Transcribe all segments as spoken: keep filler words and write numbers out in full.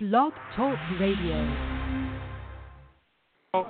Blog Talk Radio. Oh.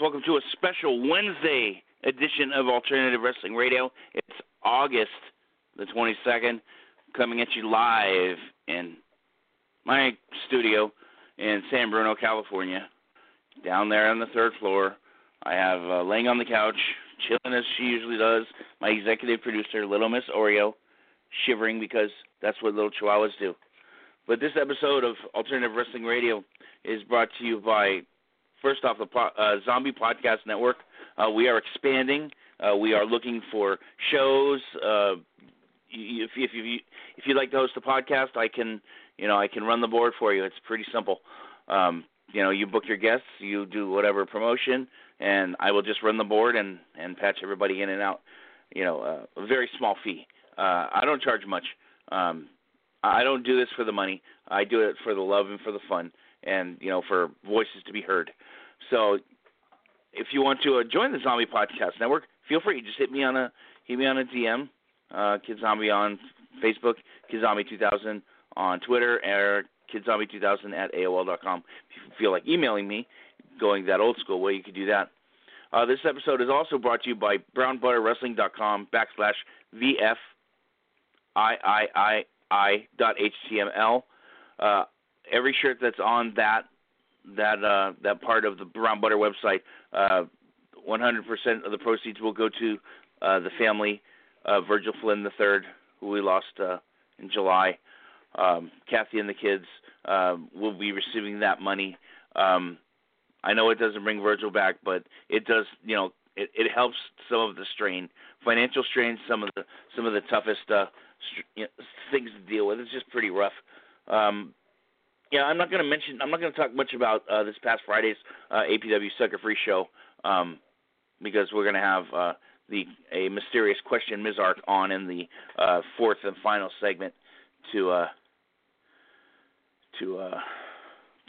Welcome to a special Wednesday edition of Alternative Wrestling Radio. It's August the twenty-second, coming at you live in my studio in San Bruno, California. Down there on the third floor, I have uh, laying on the couch, chilling as she usually does, my executive producer, Little Miss Oreo, shivering because that's what little chihuahuas do. But this episode of Alternative Wrestling Radio is brought to you by... First off, the uh, Zombie Podcast Network. Uh, we are expanding. Uh, we are looking for shows. Uh, if, if, you, if you'd like to host a podcast, I can, you know, I can run the board for you. It's pretty simple. Um, you know, you book your guests, you do whatever promotion, and I will just run the board and, and patch everybody in and out. You know, uh, a very small fee. Uh, I don't charge much. Um, I don't do this for the money. I do it for the love and for the fun, and, you know, for voices to be heard. So if you want to uh, join the Zombie Podcast Network, feel free. Just hit me on a hit me on a D M, uh, KidZombie on Facebook, KidZombie two thousand on Twitter, or KidZombie two thousand at A O L dot com. If you feel like emailing me, going that old school way, you could do that. Uh, this episode is also brought to you by brown butter wrestling dot com backslash V F I I I I dot H T M L. Uh, every shirt that's on that that uh, that part of the Brown Butter website, uh, one hundred percent of the proceeds will go to uh, the family of Virgil Flynn the third, who we lost uh, in July. Um, Kathy and the kids uh, will be receiving that money. Um, I know it doesn't bring Virgil back, but it does. You know, it, it helps some of the strain, financial strain, some of the some of the toughest uh, str- you know, things to deal with. It's just pretty rough. Um, Yeah, I'm not going to mention. I'm not going to talk much about uh, this past Friday's uh, A P W Sucker Free show um, because we're going to have uh, the a mysterious question Mizark on in the uh, fourth and final segment to uh, to uh,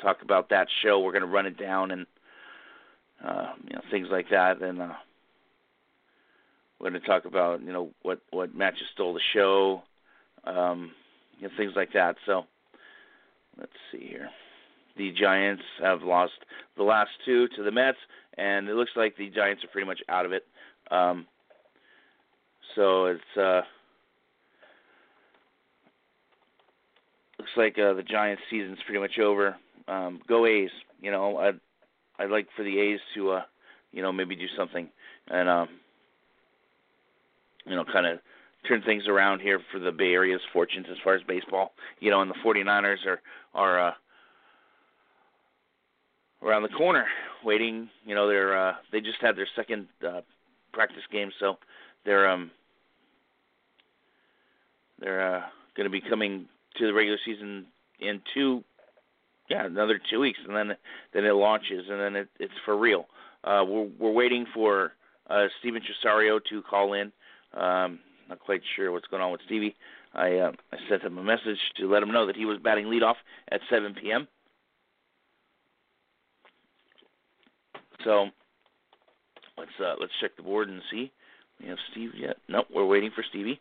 talk about that show. We're going to run it down and uh, you know, things like that, and uh, we're going to talk about, you know, what what matches stole the show, um, you know, things like that. So. Let's see here. The Giants have lost the last two to the Mets, and it looks like the Giants are pretty much out of it. Um, so it's uh, looks like uh, the Giants' season's pretty much over. Um, go A's! You know, I'd I'd like for the A's to uh, you know, maybe do something and um, you know, kind of turn things around here for the Bay Area's fortunes as far as baseball. You know, and the 49ers are, are uh, around the corner waiting. You know, they're uh, they just had their second uh, practice game, so they're um, they're uh, going to be coming to the regular season in two, yeah, another two weeks, and then then it launches, and then it, it's for real. Uh, we're we're waiting for uh, Steven Tresario to call in. Um, not quite sure what's going on with Stevie. I uh, I sent him a message to let him know that he was batting leadoff at seven p.m. So let's uh, let's check the board and see. We have Steve yet? Nope, we're waiting for Stevie.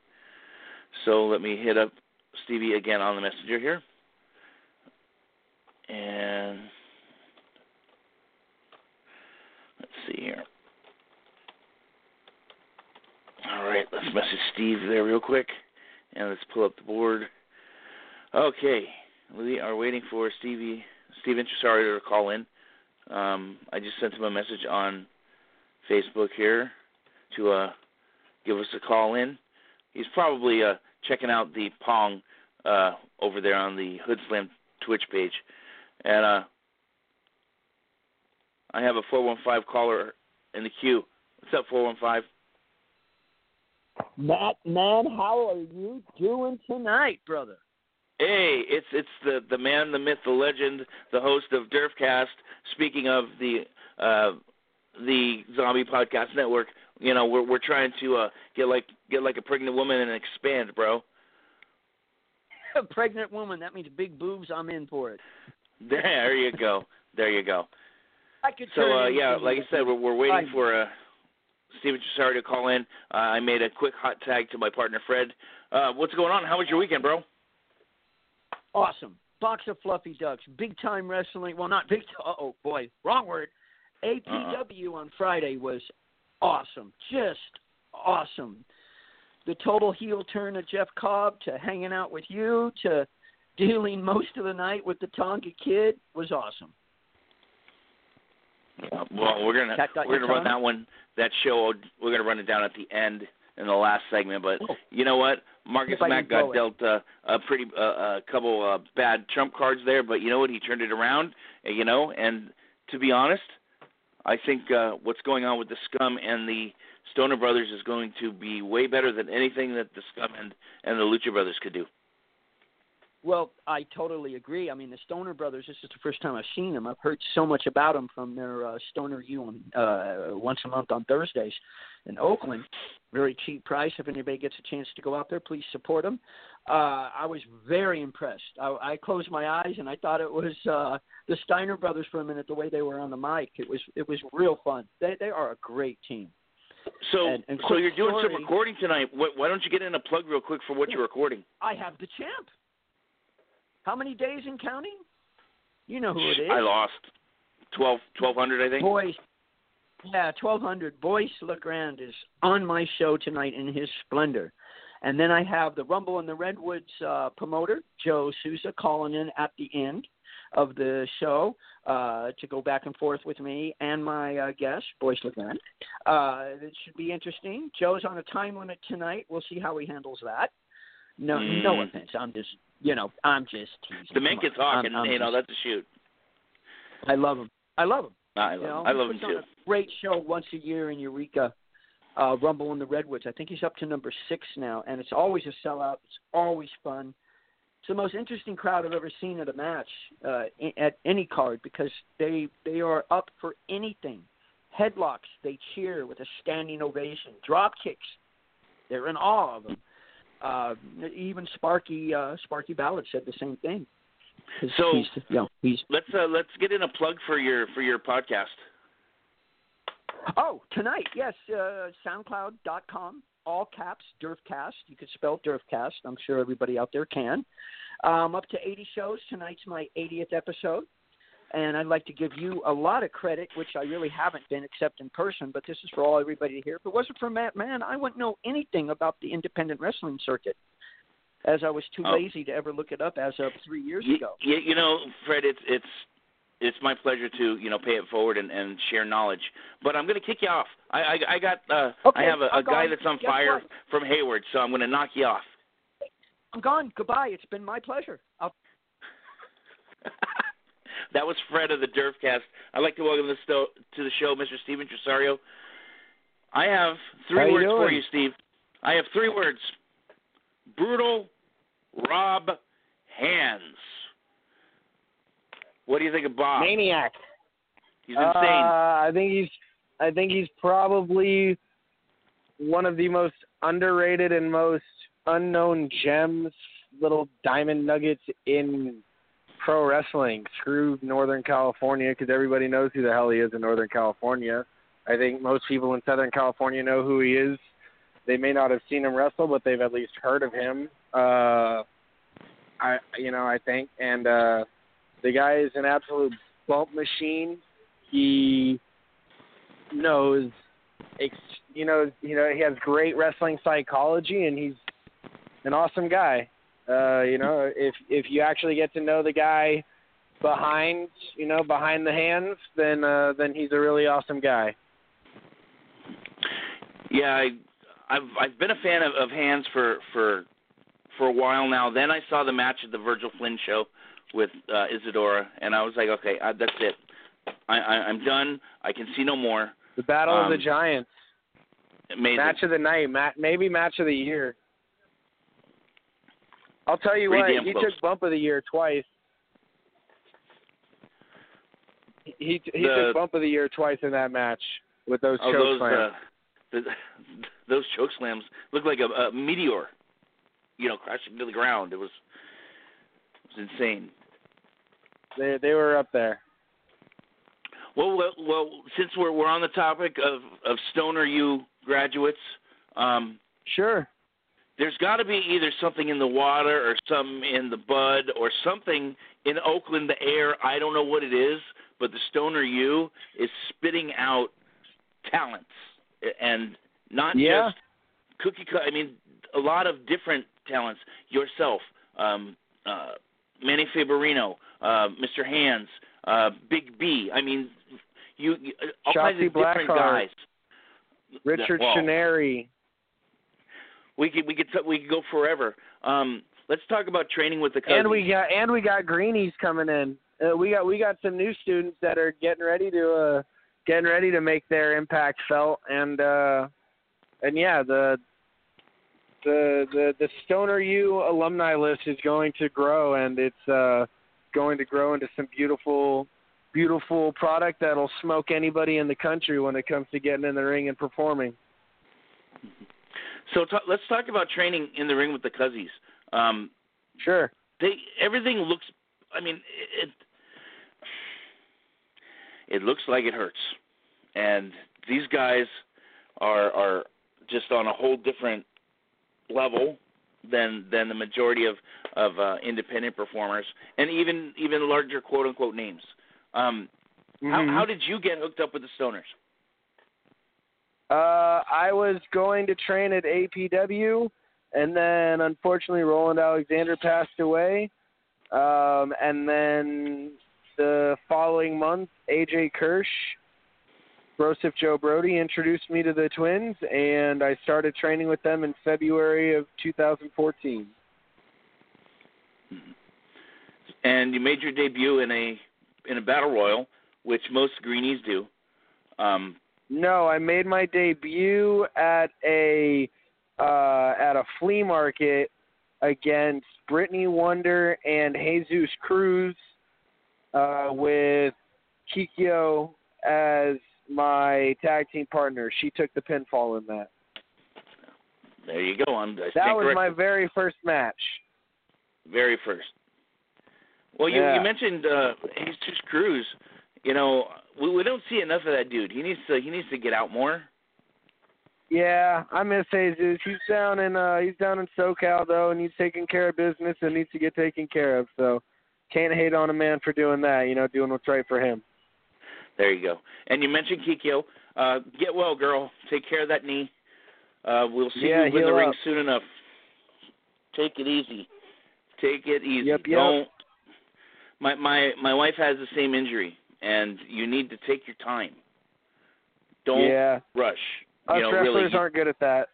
So let me hit up Stevie again on the messenger here. And let's see here. All right, let's message Steve there real quick. And let's pull up the board. Okay, we are waiting for Stevie, Steven Tresario to call in. Um, I just sent him a message on Facebook here to uh, give us a call in. He's probably uh, checking out the Pong uh, over there on the Hood Slam Twitch page. And uh, I have a four one five caller in the queue. What's up, four one five? Matt, man, how are you doing tonight, brother? Hey, it's it's the, the man, the myth, the legend, the host of DERFcast. Speaking of the uh, the Zombie Podcast Network, you know we're we're trying to uh, get like get like a pregnant woman and expand, bro. A pregnant woman, that means big boobs. I'm in for it. There you go. There you go. I could. So uh, yeah, like I said, we're we're waiting I... for a. Uh, Steven Tresario to call in. Uh, I made a quick hot tag to my partner, Fred. Uh, what's going on? How was your weekend, bro? Awesome. Box of fluffy ducks. Big time wrestling. Well, not big time. Uh-oh, boy. Wrong word. A P W uh-oh. on Friday was awesome. Just awesome. The total heel turn of Jeff Cobb to hanging out with you to dealing most of the night with the Tonga Kid was awesome. Uh, well, we're gonna we're gonna run that one, that show. We're gonna run it down at the end in the last segment. But oh. you know what, Marcus Mack got go dealt uh, a pretty uh, a couple uh, bad trump cards there. But you know what, he turned it around. You know, and to be honest, I think uh, what's going on with the Scum and the Stoner Brothers is going to be way better than anything that the Scum and, and the Lucha Brothers could do. Well, I totally agree. I mean, the Stoner Brothers, this is the first time I've seen them. I've heard so much about them from their uh, Stoner U on, uh, once a month on Thursdays in Oakland. Very cheap price. If anybody gets a chance to go out there, please support them. Uh, I was very impressed. I, I closed my eyes, and I thought it was uh, the Steiner Brothers for a minute, the way they were on the mic. It was it was real fun. They they are a great team. So and, and so you're doing story, some recording tonight. Why don't you get in a plug real quick for what yeah, you're recording? I have the champ. How many days in counting? You know who it is. I lost. Twelve, twelve hundred, I think. Boyce. Yeah, twelve hundred. Boyce LeGrand is on my show tonight in his splendor. And then I have the Rumble and the Redwoods uh, promoter, Joe Sousa, calling in at the end of the show uh, to go back and forth with me and my uh, guest, Boyce LeGrand. Uh, it should be interesting. Joe's on a time limit tonight. We'll see how he handles that. No, mm. no offense. I'm just... You know, I'm just teasing. The man can talk, and, you know, that's a shoot. I love him. I love him. I love, you know, I love him, too. A great show once a year in Eureka, uh, Rumble in the Redwoods. I think he's up to number six now, and it's always a sellout. It's always fun. It's the most interesting crowd I've ever seen at a match, uh, in, at any card, because they they are up for anything. Headlocks, they cheer with a standing ovation. Drop kicks, they're in awe of them. Uh, even Sparky uh, Sparky Ballard said the same thing. So he's, you know, he's, let's uh, let's get in a plug for your for your podcast. Oh, tonight, yes, uh, SoundCloud dot com, all caps, DERFcast. You could spell DERFcast. I'm sure everybody out there can. Um, up to eighty shows. Tonight's my eightieth episode, and I'd like to give you a lot of credit, which I really haven't been except in person, but this is for all everybody to hear. If it wasn't for Matt Mann, I wouldn't know anything about the independent wrestling circuit, as I was too oh. lazy to ever look it up as of three years you, ago. You, you know, Fred, it's it's it's my pleasure to, you know, pay it forward and, and share knowledge. But I'm going to kick you off. I I, I got uh, okay, I have a, a guy that's on Guess fire what? from Hayward, so I'm going to knock you off. I'm gone. Goodbye. It's been my pleasure. I'll... That was Fred of the DERFcast. I'd like to welcome the sto- to the show, Mister Steven Tresario. I have three words doing? for you, Steve. I have three words. Brutal Rob Hands. What do you think of Bob? Maniac. He's insane. Uh, I think he's I think he's probably one of the most underrated and most unknown gems, little diamond nuggets in pro wrestling. Screw Northern California, because everybody knows who the hell he is in Northern California. I think most people in Southern California know who he is. They may not have seen him wrestle, but they've at least heard of him. Uh, I, you know, I think. And uh, the guy is an absolute bump machine. He knows, you know, you know, he has great wrestling psychology, and he's an awesome guy. Uh, you know, if if you actually get to know the guy behind, you know, behind the hands, then uh, then he's a really awesome guy. Yeah, I, I've I've been a fan of, of hands for, for for a while now. Then I saw the match at the Virgil Flynn show with uh, Isadora, and I was like, okay, uh, that's it. I, I, I'm done. I can see no more. The Battle um, of the Giants. Amazing. Match of the night. Ma- maybe match of the year. I'll tell you Pretty what, he close. took bump of the year twice. He he the, took bump of the year twice in that match with those oh, choke those, slams. Uh, the, those choke slams looked like a, a meteor, you know, crashing to the ground. It was, it was insane. They they were up there. Well, well, well since we're we're on the topic of, of Stoner U graduates, um, sure. There's got to be either something in the water or something in the bud or something in Oakland, the air. I don't know what it is, but the Stoner U is spitting out talents and not yeah. just cookie cut. I mean, a lot of different talents. Yourself, um, uh, Manny Faberino, uh, Mister Hands, uh, Big B. I mean, you, you all Shotzi kinds of Blackheart, different guys. Richard Chenary. We could we could we could go forever. Um, let's talk about training with the cousins. And we got and we got greenies coming in. Uh, we got we got some new students that are getting ready to uh, getting ready to make their impact felt. And uh, and yeah, the the the the Stoner U alumni list is going to grow, and it's uh, going to grow into some beautiful beautiful product that'll smoke anybody in the country when it comes to getting in the ring and performing. Mm-hmm. So t- let's talk about training in the ring with the Cuzzies. Um, sure. They everything looks. I mean, it it looks like it hurts, and these guys are are just on a whole different level than than the majority of of uh, independent performers, and even even larger quote unquote names. Um, mm-hmm. how, how did you get hooked up with the Stoners? Uh, I was going to train at A P W, and then unfortunately Roland Alexander passed away. Um, and then the following month, A J Kirsch, Broseph Joe Brody, introduced me to the twins, and I started training with them in February of two thousand fourteen. And you made your debut in a in a battle royal, which most greenies do. Um No, I made my debut at a uh, at a flea market against Brittany Wonder and Jesus Cruz uh, with Kikyo as my tag team partner. She took the pinfall in that. There you go. I'm, I that was correctly. my very first match. Very first. Well, you, yeah. you mentioned uh, Jesus Cruz. You know, we, we don't see enough of that dude. He needs to he needs to get out more. Yeah, I miss Jesus. He's down in uh, he's down in SoCal though, and he's taking care of business and needs to get taken care of. So can't hate on a man for doing that. You know, doing what's right for him. There you go. And you mentioned Kikyo. Uh, get well, girl. Take care of that knee. Uh, we'll see yeah, you in the ring up. soon enough. Take it easy. Take it easy. Yep, yep. Don't. My my my wife has the same injury. And you need to take your time. Don't yeah. rush. You us know, wrestlers really, aren't good at that.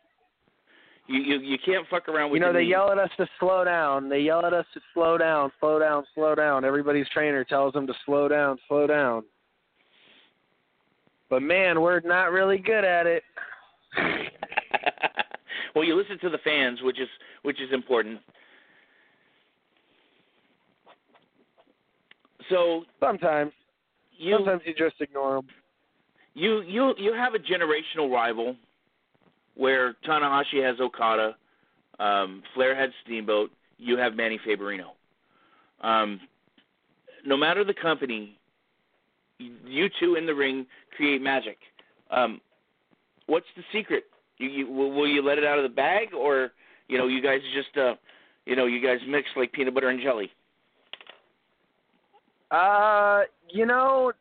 You you, you can't fuck around with. You know they knee. yell at us to slow down. They yell at us to slow down, slow down, slow down. Everybody's trainer tells them to slow down, slow down. But man, we're not really good at it. Well, you listen to the fans, which is which is important. So sometimes. You, Sometimes you just ignore them. you you you have a generational rival where Tanahashi has Okada, um, Flair had Steamboat, you have Manny Faberino. Um, no matter the company, you two in the ring create magic. Um, what's the secret? You, you, will you let it out of the bag, or you know you guys just uh, you know you guys mix like peanut butter and jelly? Uh, you know,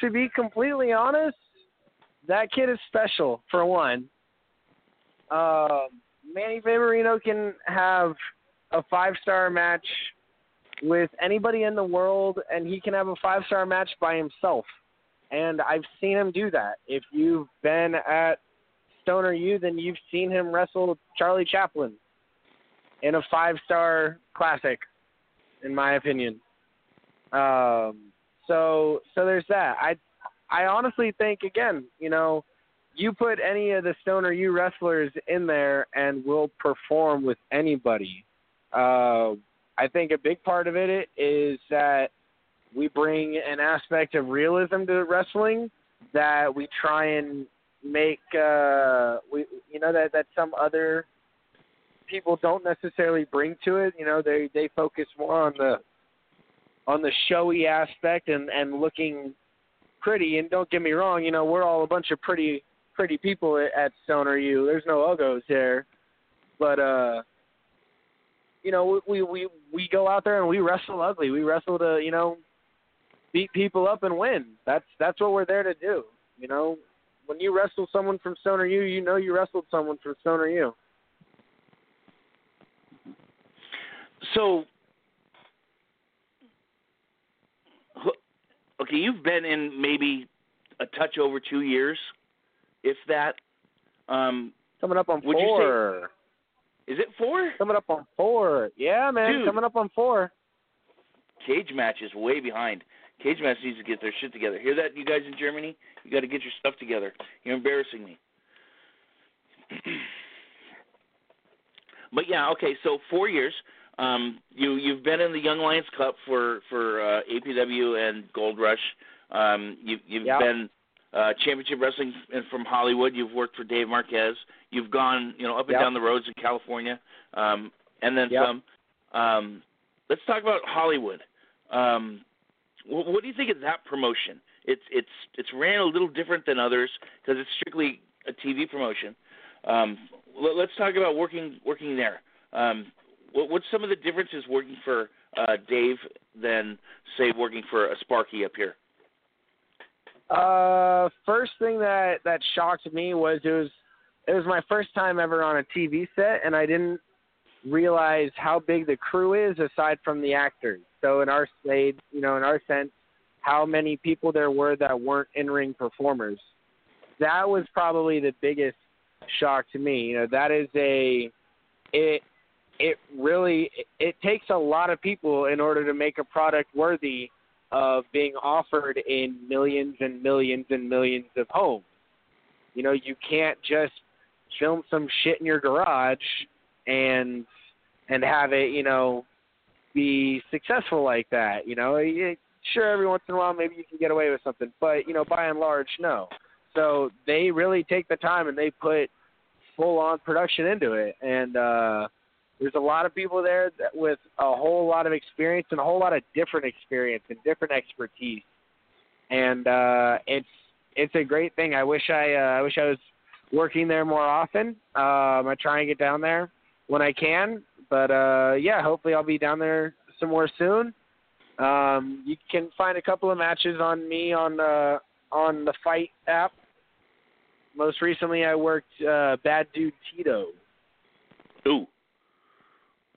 to be completely honest, that kid is special for one. Uh, Manny Faberino can have a five-star match with anybody in the world, and he can have a five-star match by himself. And I've seen him do that. If you've been at Stoner U, then you've seen him wrestle Charlie Chaplin in a five-star classic, in my opinion. Um, so, so there's that. I, I honestly think, again, you know, you put any of the Stoner U wrestlers in there and will perform with anybody. Uh, I think a big part of it is that we bring an aspect of realism to wrestling that we try and make, uh, we, you know, that, that some other people don't necessarily bring to it. You know, they, they focus more on the, on the showy aspect and, and looking pretty. And don't get me wrong, you know, we're all a bunch of pretty, pretty people at Stoner U. There's no uggos here, but, uh, you know, we, we, we go out there and we wrestle ugly. We wrestle to, you know, beat people up and win. That's, that's what we're there to do. You know, when you wrestle someone from Stoner U, you know, you wrestled someone from Stoner U. So, okay, you've been in maybe a touch over two years, if that. Um, coming up on four. Say, is it four? Coming up on four. Yeah, man, dude, coming up on four. Cage match is way behind. Cage match needs to get their shit together. Hear that, you guys in Germany? You got to get your stuff together. You're embarrassing me. But, yeah, okay, so four years. Um, you, you've been in the Young Lions Cup for, for uh, A P W and Gold Rush. Um, you, you've yep. been uh, championship wrestling from Hollywood. You've worked for Dave Marquez. You've gone, you know, up and yep. down the roads in California, um, and then yep. some. Um, let's talk about Hollywood. Um, what, what do you think of that promotion? It's it's it's ran a little different than others because it's strictly a T V promotion. Um, let, let's talk about working working there. Um, What's some of the differences working for uh, Dave than, say, working for a Sparky up here? Uh, first thing that, that shocked me was it was it was my first time ever on a T V set, and I didn't realize how big the crew is aside from the actors. So in our state, you know, in our sense, how many people there were that weren't in-ring performers. That was probably the biggest shock to me. You know, that is a it. It really it takes a lot of people in order to make a product worthy of being offered in millions and millions and millions of homes. You know, you can't just film some shit in your garage and and have it, you know, be successful like that. You know, it, sure, every once in a while maybe you can get away with something, but you know, by and large, no. So they really take the time and they put full on production into it, and uh, there's a lot of people there that, with a whole lot of experience and a whole lot of different experience and different expertise, and uh, it's it's a great thing. I wish I uh, I wish I was working there more often. Um, I try and get down there when I can, but uh, yeah, hopefully I'll be down there some more soon. Um, you can find a couple of matches on me on the on the Fight app. Most recently, I worked uh, Bad Dude Tito. Ooh.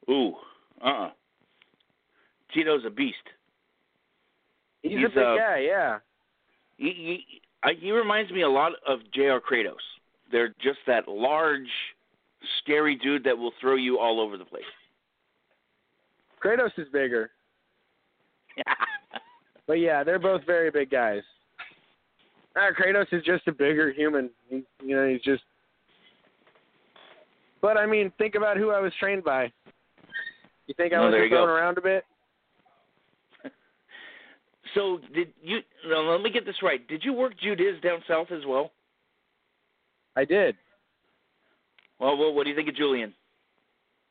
Ooh, uh-uh. Tito's a beast. He's, He's a big uh, guy, yeah. He, he, I, he reminds me a lot of J R. Kratos. They're just that large, scary dude that will throw you all over the place. Kratos is bigger. But, yeah, they're both very big guys. Uh, Kratos is just a bigger human. He, you know, he's just... But, I mean, think about who I was trained by. You think I no, was just going around a bit? So did you – no, let me get this right. Did you work Judiz down south as well? I did. Well, well, what do you think of Julian?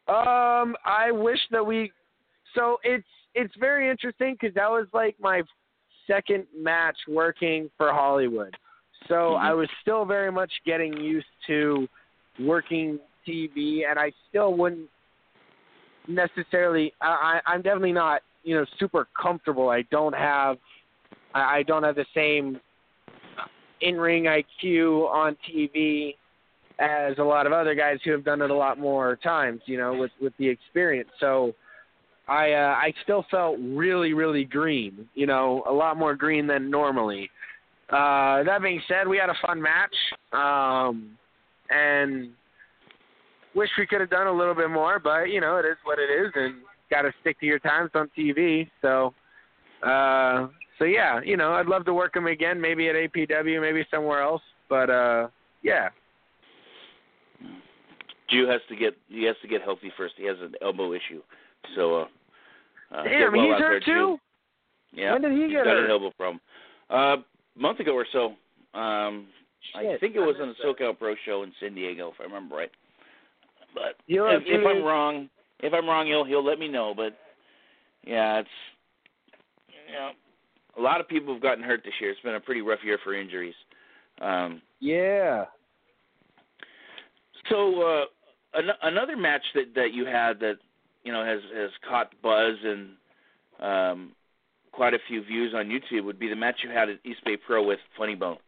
Um, I wish that we – so it's it's very interesting because that was like my second match working for Hollywood. So mm-hmm. I was still very much getting used to working T V, and I still wouldn't necessarily I, – I'm definitely not – you know, super comfortable. I don't have, I don't have the same in-ring I Q on T V as a lot of other guys who have done it a lot more times, you know, with, with the experience. So I, uh, I still felt really, really green, you know, a lot more green than normally. Uh, that being said, we had a fun match. Um, and wish we could have done a little bit more, but you know, it is what it is. And, got to stick to your times on T V. So, uh, so yeah, you know, I'd love to work him again, maybe at A P W, maybe somewhere else. But uh, yeah, Jew has to get he has to get healthy first. He has an elbow issue, so uh, uh, damn, well he's hurt too. Jew. Yeah, when did he get got hurt? An elbow problem uh, a month ago or so. Um, Shit, I think it was on the SoCal Pro Show in San Diego, if I remember right. But you if, if I'm wrong. If I'm wrong, he'll he'll let me know. But yeah, it's you know, a lot of people have gotten hurt this year. It's been a pretty rough year for injuries. Um, yeah. So uh, an- another match that, that you had that you know has, has caught buzz and um, quite a few views on YouTube would be the match you had at East Bay Pro with Funny Bone.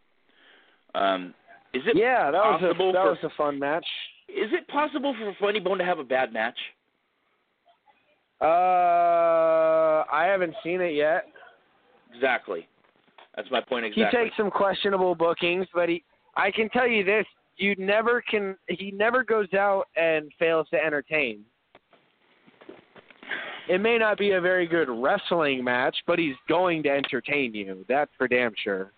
Um, is it yeah? That was a, that for, was a fun match. Is it possible for Funny Bone to have a bad match? Uh, I haven't seen it yet. Exactly. That's my point exactly. He takes some questionable bookings, but he, I can tell you this, you never can, he never goes out and fails to entertain. It may not be a very good wrestling match, but he's going to entertain you. That's for damn sure.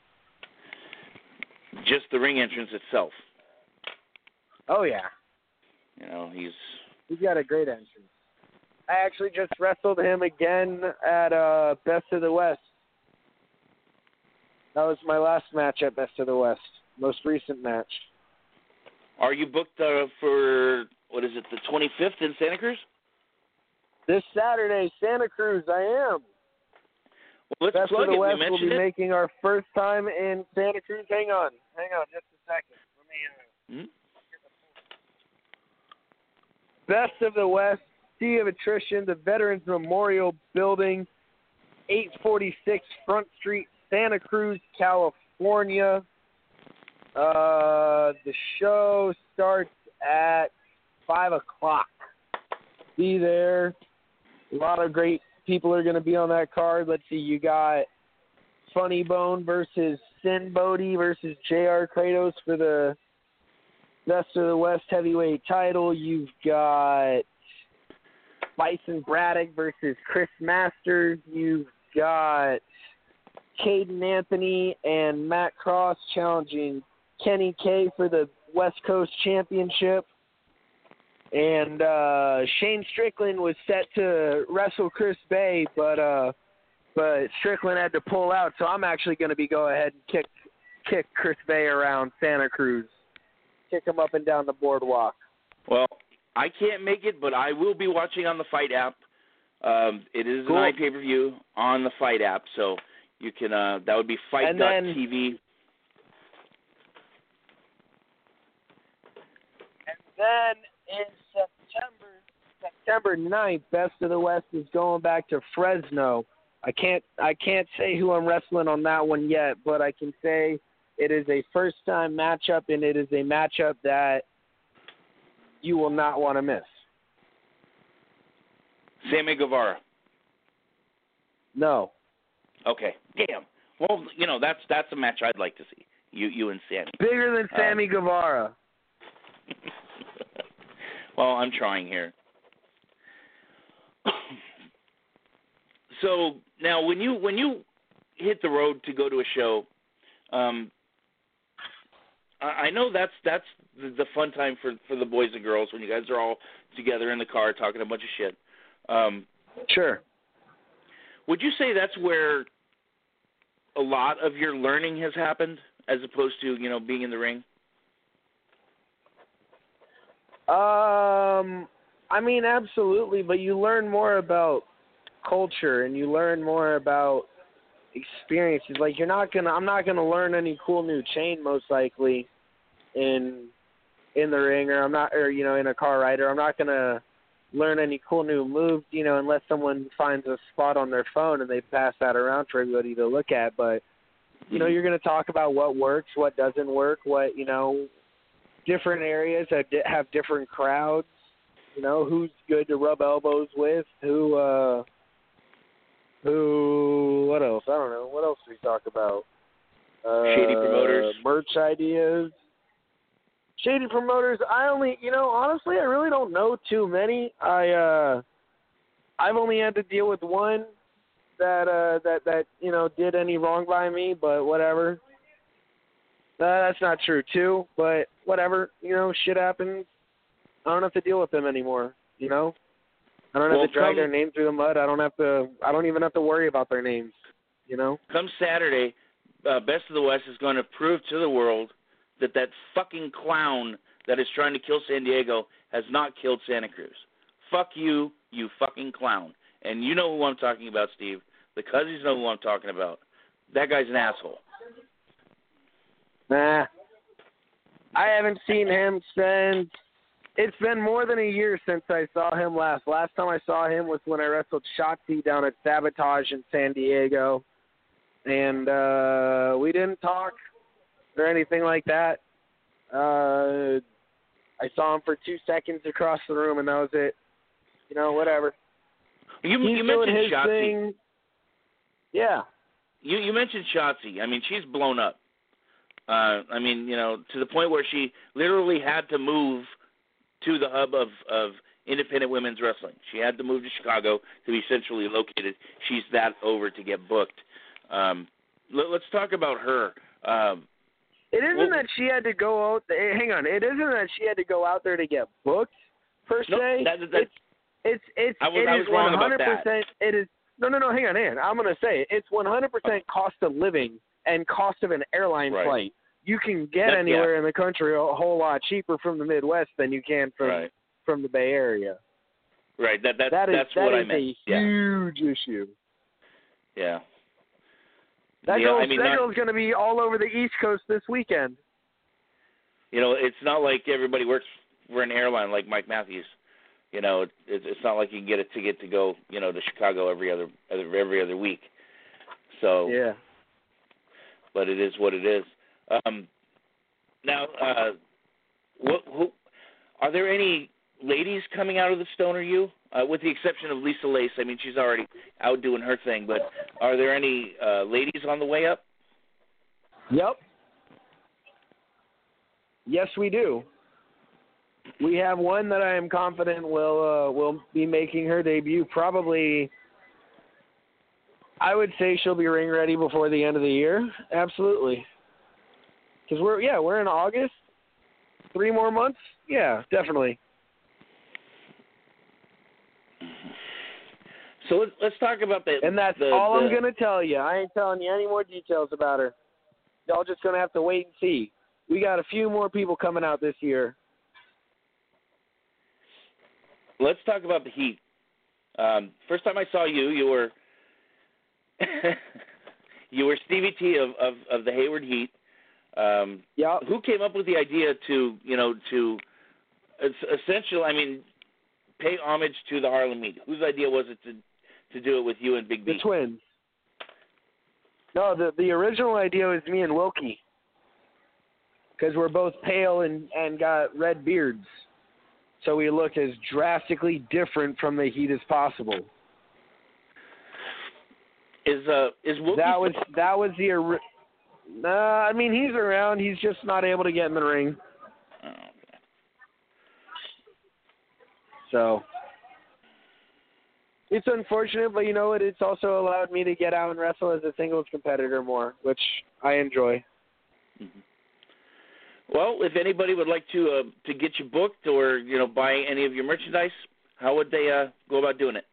Just the ring entrance itself. Oh, yeah. You know, he's... He's got a great entrance. I actually just wrestled him again at uh, Best of the West. That was my last match at Best of the West, most recent match. Are you booked uh, for, what is it, the twenty-fifth in Santa Cruz? This Saturday, Santa Cruz, I am. Well, let's Best plug of the it. West will be it. Making our first time in Santa Cruz. Hang on. Hang on just a second. Let me... Uh, hmm? Best of the West. Sea of Attrition, the Veterans Memorial Building, eight forty-six Front Street, Santa Cruz, California. Uh, the show starts at five o'clock. Be there. A lot of great people are going to be on that card. Let's see, you got Funny Bone versus Sin Bodhi versus J R. Kratos for the Best of the West heavyweight title. You've got Bison Braddock versus Chris Masters. You've got Caden Anthony and Matt Cross challenging Kenny Kay for the West Coast Championship. And uh, Shane Strickland was set to wrestle Chris Bay, but uh, but Strickland had to pull out. So I'm actually going to be go ahead and kick kick Chris Bay around Santa Cruz, kick him up and down the boardwalk. Well, I can't make it, but I will be watching on the Fight app. Um, it is cool. An iPay-per-view on the Fight app, so you can. Uh, that would be fight dot t v. And, and then in September, September ninth, Best of the West is going back to Fresno. I can't. I can't say who I'm wrestling on that one yet, but I can say it is a first-time matchup, and it is a matchup that you will not want to miss. Sammy Guevara. No. Okay. Damn. Well, you know, that's that's a match I'd like to see. You you and Sammy. Bigger than Sammy um, Guevara. Well, I'm trying here. So now, when you when you hit the road to go to a show, um, I, I know that's that's. the fun time for, for the boys and girls when you guys are all together in the car talking a bunch of shit. Um, sure. Would you say that's where a lot of your learning has happened as opposed to, you know, being in the ring? Um, I mean, absolutely, but you learn more about culture and you learn more about experiences. Like, you're not gonna, I'm not gonna learn any cool new chain most likely in in the ring, or I'm not, or you know, in a car ride, or I'm not gonna learn any cool new move, you know, unless someone finds a spot on their phone and they pass that around for everybody to look at. But you know, you're going to talk about what works, what doesn't work, what, you know, different areas that have different crowds, you know, who's good to rub elbows with, who, uh, who, what else? I don't know. What else do we talk about? Uh, Shady promoters. Merch ideas. Shady promoters. I only, you know, honestly, I really don't know too many. I, uh, I've only had to deal with one that, uh, that, that, you know, did any wrong by me, but whatever. Uh, that's not true too, but whatever, you know, shit happens. I don't have to deal with them anymore. You know, I don't have well, to drag come, their name through the mud. I don't have to, I don't even have to worry about their names. You know, come Saturday, uh, Best of the West is going to prove to the world that that fucking clown that is trying to kill San Diego has not killed Santa Cruz. Fuck you, you fucking clown. And you know who I'm talking about, Steve. The cousins know who I'm talking about. That guy's an asshole. Nah. I haven't seen him since... It's been more than a year since I saw him last. Last time I saw him was when I wrestled Shotzi down at Sabotage in San Diego. And uh, we didn't talk or anything like that. Uh, I saw him for two seconds across the room, and that was it. You know, whatever. You, you mentioned Shotzi. Thing. Yeah. You you mentioned Shotzi. I mean, she's blown up. Uh, I mean, you know, to the point where she literally had to move to the hub of, of independent women's wrestling. She had to move to Chicago to be centrally located. She's that over to get booked. Um, let, let's talk about her. Um, it isn't well, that she had to go out. Hang on. It isn't that she had to go out there to get booked per se. No, that, that, it's, It's it's I was, it I was is one hundred percent it is no no no hang on hang on. I'm gonna say it. It's one hundred percent cost of living and cost of an airline right. flight. You can get That's, anywhere yeah. in the country a whole lot cheaper from the Midwest than you can from right. from the Bay Area. Right. That that, that is that's that what is I meant. a yeah. huge issue. Yeah. That yeah, girl's, I mean, that girl's gonna be all over the East Coast this weekend. You know, it's not like everybody works for an airline like Mike Matthews. You know, it, it's not like you can get a ticket to go, you know, to Chicago every other every other week. So yeah, but it is what it is. Um, now, uh, what, who, are there any ladies coming out of the Stoner U? Uh, with the exception of Lisa Lace, I mean, she's already out doing her thing. But are there any uh, ladies on the way up? Yep. Yes, we do. We have one that I am confident will uh, will be making her debut. Probably, I would say she'll be ring ready before the end of the year. Absolutely, because we're yeah we're in August, three more months. Yeah, definitely. So let's, let's talk about that. And that's the, all the... I'm gonna tell you. I ain't telling you any more details about her. Y'all just gonna have to wait and see. We got a few more people coming out this year. Let's talk about the heat. Um, first time I saw you, you were you were Stevie T of, of, of the Hayward Heat. Um, yeah. Who came up with the idea to you know to essentially, I mean, pay homage to the Harlem Heat? Whose idea was it to to do it with you and Big B? The twins. No, the the original idea was me and Wilkie, because we're both pale and, and got red beards. So we look as drastically different from the Heat as possible. Is uh is Wilkie that was that was the ori- nah? I mean, he's around. He's just not able to get in the ring. Oh, okay. So it's unfortunate, but you know what? It's also allowed me to get out and wrestle as a singles competitor more, which I enjoy. Mm-hmm. Well, if anybody would like to uh, to get you booked or, you know, buy any of your merchandise, how would they uh, go about doing it?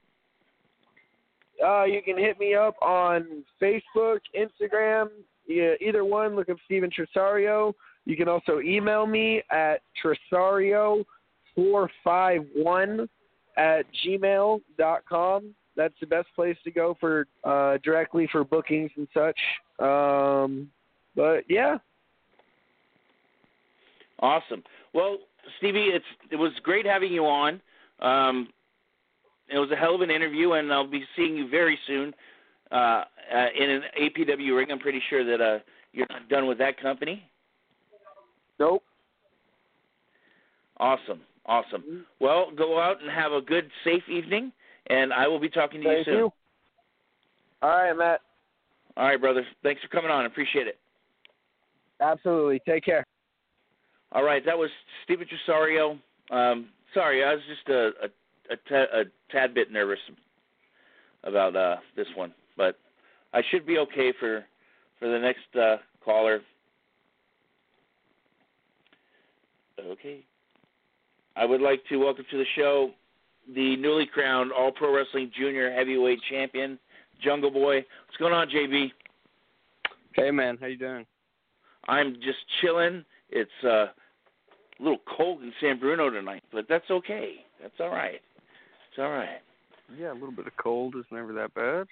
Uh, you can hit me up on Facebook, Instagram, yeah, either one. Look up Steven Tresario. You can also email me at tresario four five one at gmail dot com. That's the best place to go for uh, directly for bookings and such. Um, but, yeah. Awesome. Well, Stevie, it's it was great having you on. Um, it was a hell of an interview, and I'll be seeing you very soon uh, uh, in an A P W ring. I'm pretty sure that uh, you're not done with that company. Nope. Awesome. Awesome. Mm-hmm. Well, go out and have a good, safe evening, and I will be talking to Thank you soon. You. All right, Matt. All right, brother. Thanks for coming on. Appreciate it. Absolutely. Take care. All right. That was Steven Tresario. Um, sorry, I was just a, a, a, t- a tad bit nervous about uh, this one, but I should be okay for, for the next uh, caller. Okay. I would like to welcome to the show the newly crowned All Pro Wrestling Junior Heavyweight Champion, Jungle Boy. What's going on, J B? Hey, man. How you doing? I'm just chilling. It's uh, a little cold in San Bruno tonight, but that's okay. That's all right. It's all right. Yeah, a little bit of cold is never that bad.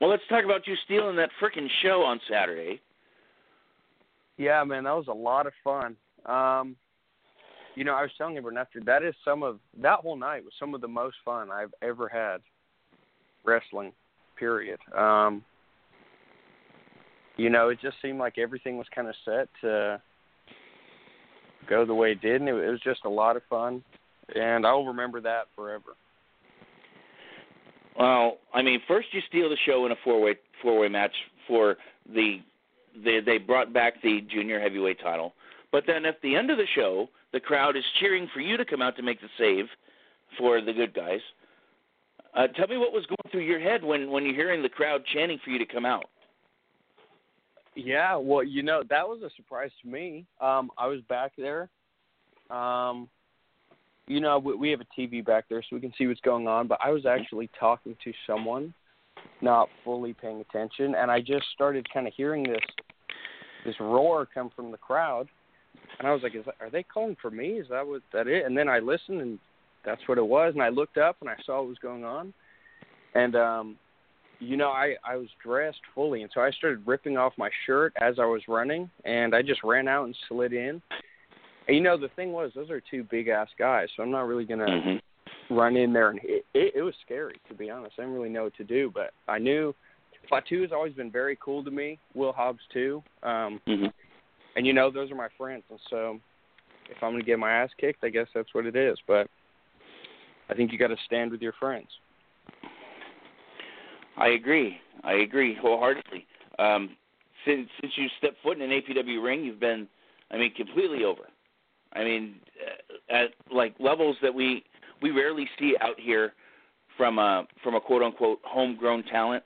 Well, let's talk about you stealing that frickin' show on Saturday. Yeah, man, that was a lot of fun. Um, you know, I was telling everyone after that is some of that whole night was some of the most fun I've ever had wrestling, period. Um, you know, it just seemed like everything was kind of set to go the way it did, and it, it was just a lot of fun, and I'll remember that forever. Well, I mean, first you steal the show in a four-way four-way match for the. They, they brought back the junior heavyweight title. But then at the end of the show, the crowd is cheering for you to come out to make the save for the good guys. Uh, tell me what was going through your head when, when you're hearing the crowd chanting for you to come out. Yeah, well, you know, that was a surprise to me. Um, I was back there. Um, you know, we, we have a T V back there so we can see what's going on, but I was actually talking to someone, not fully paying attention, and I just started kind of hearing this this roar come from the crowd, and I was like, is that, are they calling for me? Is that what that is? And then I listened, and that's what it was, and I looked up, and I saw what was going on, and, um, you know, I, I was dressed fully, and so I started ripping off my shirt as I was running, and I just ran out and slid in, and, you know, the thing was, those are two big-ass guys, so I'm not really going to mm-hmm. – run in there, and it, it, it was scary, to be honest. I didn't really know what to do, but I knew Fatu has always been very cool to me, Will Hobbs too, um, mm-hmm. and you know, those are my friends, and so if I'm going to get my ass kicked, I guess that's what it is, but I think you got to stand with your friends. I agree. I agree wholeheartedly. Um, since since you stepped foot in an A P W ring, you've been, I mean, completely over. I mean, at, like, levels that we... we rarely see out here from a, from a quote-unquote homegrown talent.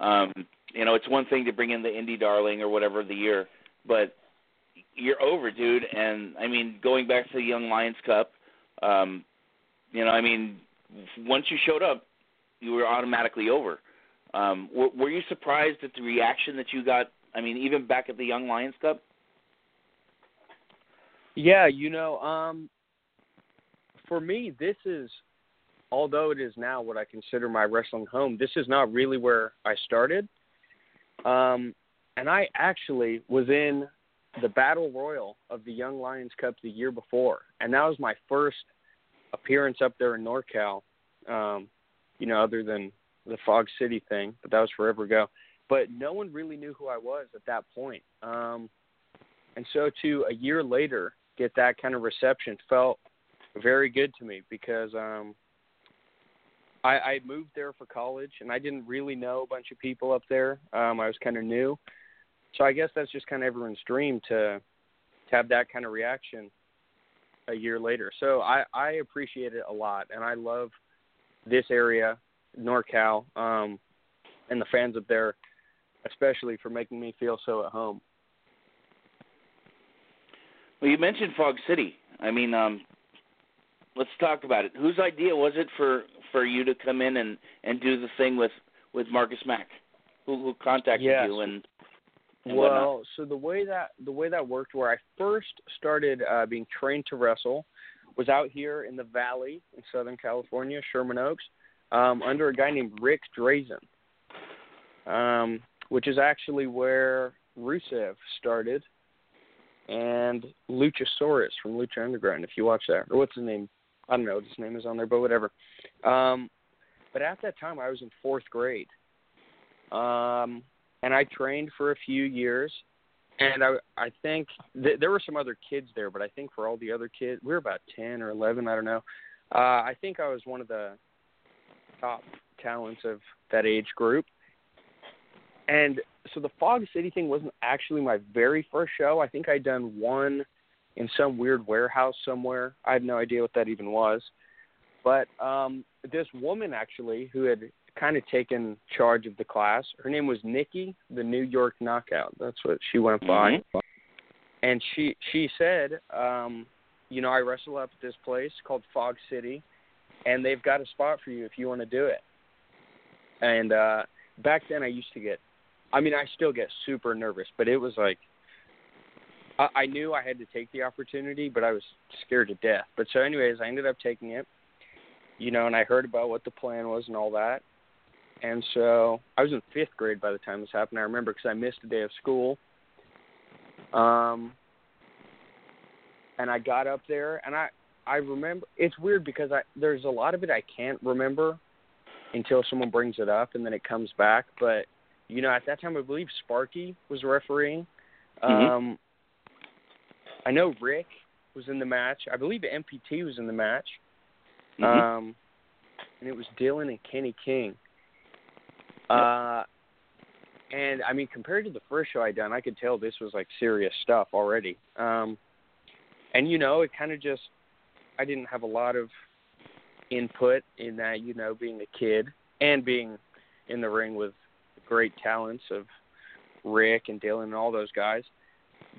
Um, you know, it's one thing to bring in the indie darling or whatever of the year, but you're over, dude. And, I mean, going back to the Young Lions Cup, um, you know, I mean, once you showed up, you were automatically over. Um, were, were you surprised at the reaction that you got, I mean, even back at the Young Lions Cup? Yeah, you know, um, for me, this is, although it is now what I consider my wrestling home, this is not really where I started. Um, and I actually was in the Battle Royal of the Young Lions Cup the year before, and that was my first appearance up there in NorCal, um, you know, other than the Fog City thing, but that was forever ago. But no one really knew who I was at that point. Um, and so to a year later, get that kind of reception felt very good to me because um, I, I moved there for college and I didn't really know a bunch of people up there. Um, I was kind of new. So I guess that's just kind of everyone's dream to, to have that kind of reaction a year later. So I, I appreciate it a lot. And I love this area, NorCal, um, and the fans up there, especially for making me feel so at home. Well, you mentioned Fog City. I mean, um, let's talk about it. Whose idea was it for, for you to come in and, and do the thing with, with Marcus Mack, who, who contacted yes. you and, and well, whatnot. So the way that the way that worked, where I first started uh, being trained to wrestle, was out here in the Valley in Southern California, Sherman Oaks, um, under a guy named Rick Drazen, um, which is actually where Rusev started, and Luchasaurus from Lucha Underground, if you watch that. Or what's his name? I don't know what his name is on there, but whatever. Um, but at that time, I was in fourth grade. Um, and I trained for a few years. And I, I think th- there were some other kids there, but I think for all the other kids, we were about ten or eleven, I don't know. Uh, I think I was one of the top talents of that age group. And so the Fog City thing wasn't actually my very first show. I think I'd done one in some weird warehouse somewhere. I have no idea what that even was. But um, this woman, actually, who had kind of taken charge of the class, her name was Nikki, the New York Knockout. That's what she went by. Mm-hmm. And she she said, um, you know, I wrestle up at this place called Fog City, and they've got a spot for you if you want to do it. And uh, back then I used to get, I mean, I still get super nervous, but it was like, I, I knew I had to take the opportunity, but I was scared to death. But so anyways, I ended up taking it, you know, and I heard about what the plan was and all that. And so I was in fifth grade by the time this happened. I remember because I missed a day of school. Um, and I got up there, and I, I remember, it's weird because I, there's a lot of it I can't remember until someone brings it up and then it comes back, but you know, at that time, I believe Sparky was refereeing. Um, mm-hmm. I know Rick was in the match. I believe M P T was in the match. Mm-hmm. Um, and it was Dylan and Kenny King. Uh, and, I mean, compared to the first show I done, I could tell this was, like, serious stuff already. Um, and, you know, it kind of just – I didn't have a lot of input in that, you know, being a kid and being in the ring with – great talents of Rick and Dylan and all those guys.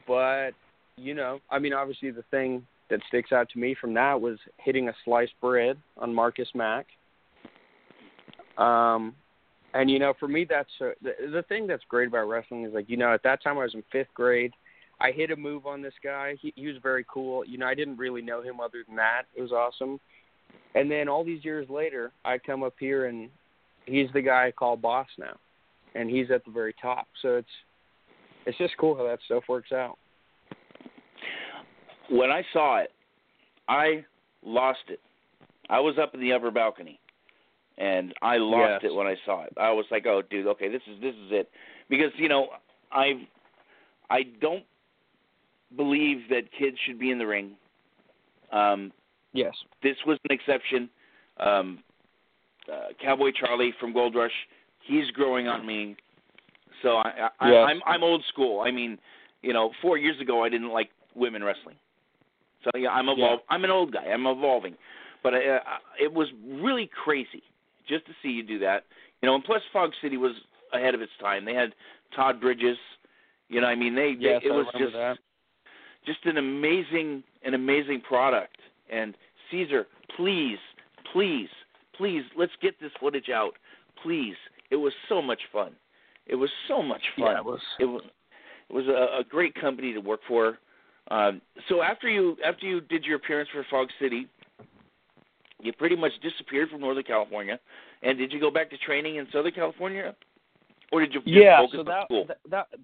But, you know, I mean, obviously the thing that sticks out to me from that was hitting a sliced bread on Marcus Mack. Um, and, you know, for me, that's uh, the, the thing that's great about wrestling is, like, you know, at that time I was in fifth grade. I hit a move on this guy. He, he was very cool. You know, I didn't really know him other than that. It was awesome. And then all these years later, I come up here and he's the guy I call boss now. And he's at the very top. So it's it's just cool how that stuff works out. When I saw it, I lost it. I was up in the upper balcony, and I lost yes. it when I saw it. I was like, oh, dude, okay, this is this is it. Because, you know, I I don't believe that kids should be in the ring. Um, yes. This was an exception. Um, uh, Cowboy Charlie from Gold Rush, he's growing on me, so I, I, yes. I'm I'm old school. I mean, you know, four years ago I didn't like women wrestling, so yeah, I'm evolving. Yeah. I'm an old guy. I'm evolving, but I, I, it was really crazy just to see you do that. You know, and plus Fog City was ahead of its time. They had Todd Bridges. You know, I mean, they, yes, they it I was just that. just an amazing an amazing product. And Caesar, please, please, please, let's get this footage out, please. It was so much fun. It was so much fun. Yeah, it was. It was, it was a, a great company to work for. Um, so after you after you did your appearance for Fog City, you pretty much disappeared from Northern California. And did you go back to training in Southern California, or did you yeah, focus so that, on school? Yeah, so that that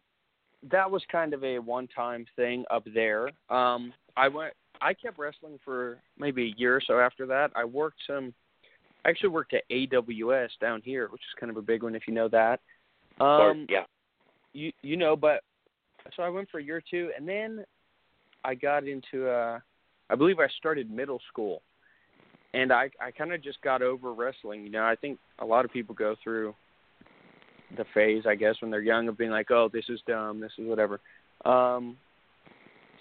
that was kind of a one-time thing up there. Um, I went. I kept wrestling for maybe a year or so after that. I worked some. I actually worked at A W S down here, which is kind of a big one if you know that. Um, or, yeah. You you know, but so I went for a year or two, and then I got into, uh, I believe I started middle school, and I, I kind of just got over wrestling. You know, I think a lot of people go through the phase, I guess, when they're young of being like, oh, this is dumb, this is whatever. Um,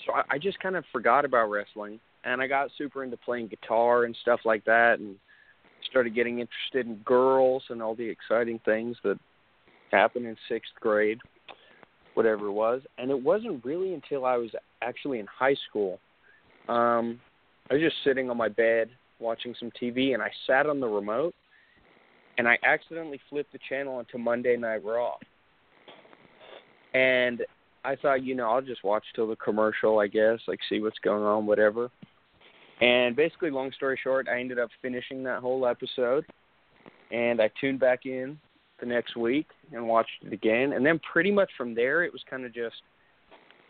so I, I just kind of forgot about wrestling, and I got super into playing guitar and stuff like that, and started getting interested in girls and all the exciting things that happened in sixth grade, whatever it was. And it wasn't really until I was actually in high school. Um, I was just sitting on my bed watching some T V, and I sat on the remote, and I accidentally flipped the channel onto Monday Night Raw. And I thought, you know, I'll just watch till the commercial, I guess, like see what's going on, whatever. And basically, long story short, I ended up finishing that whole episode, and I tuned back in the next week and watched it again. And then pretty much from there, it was kind of just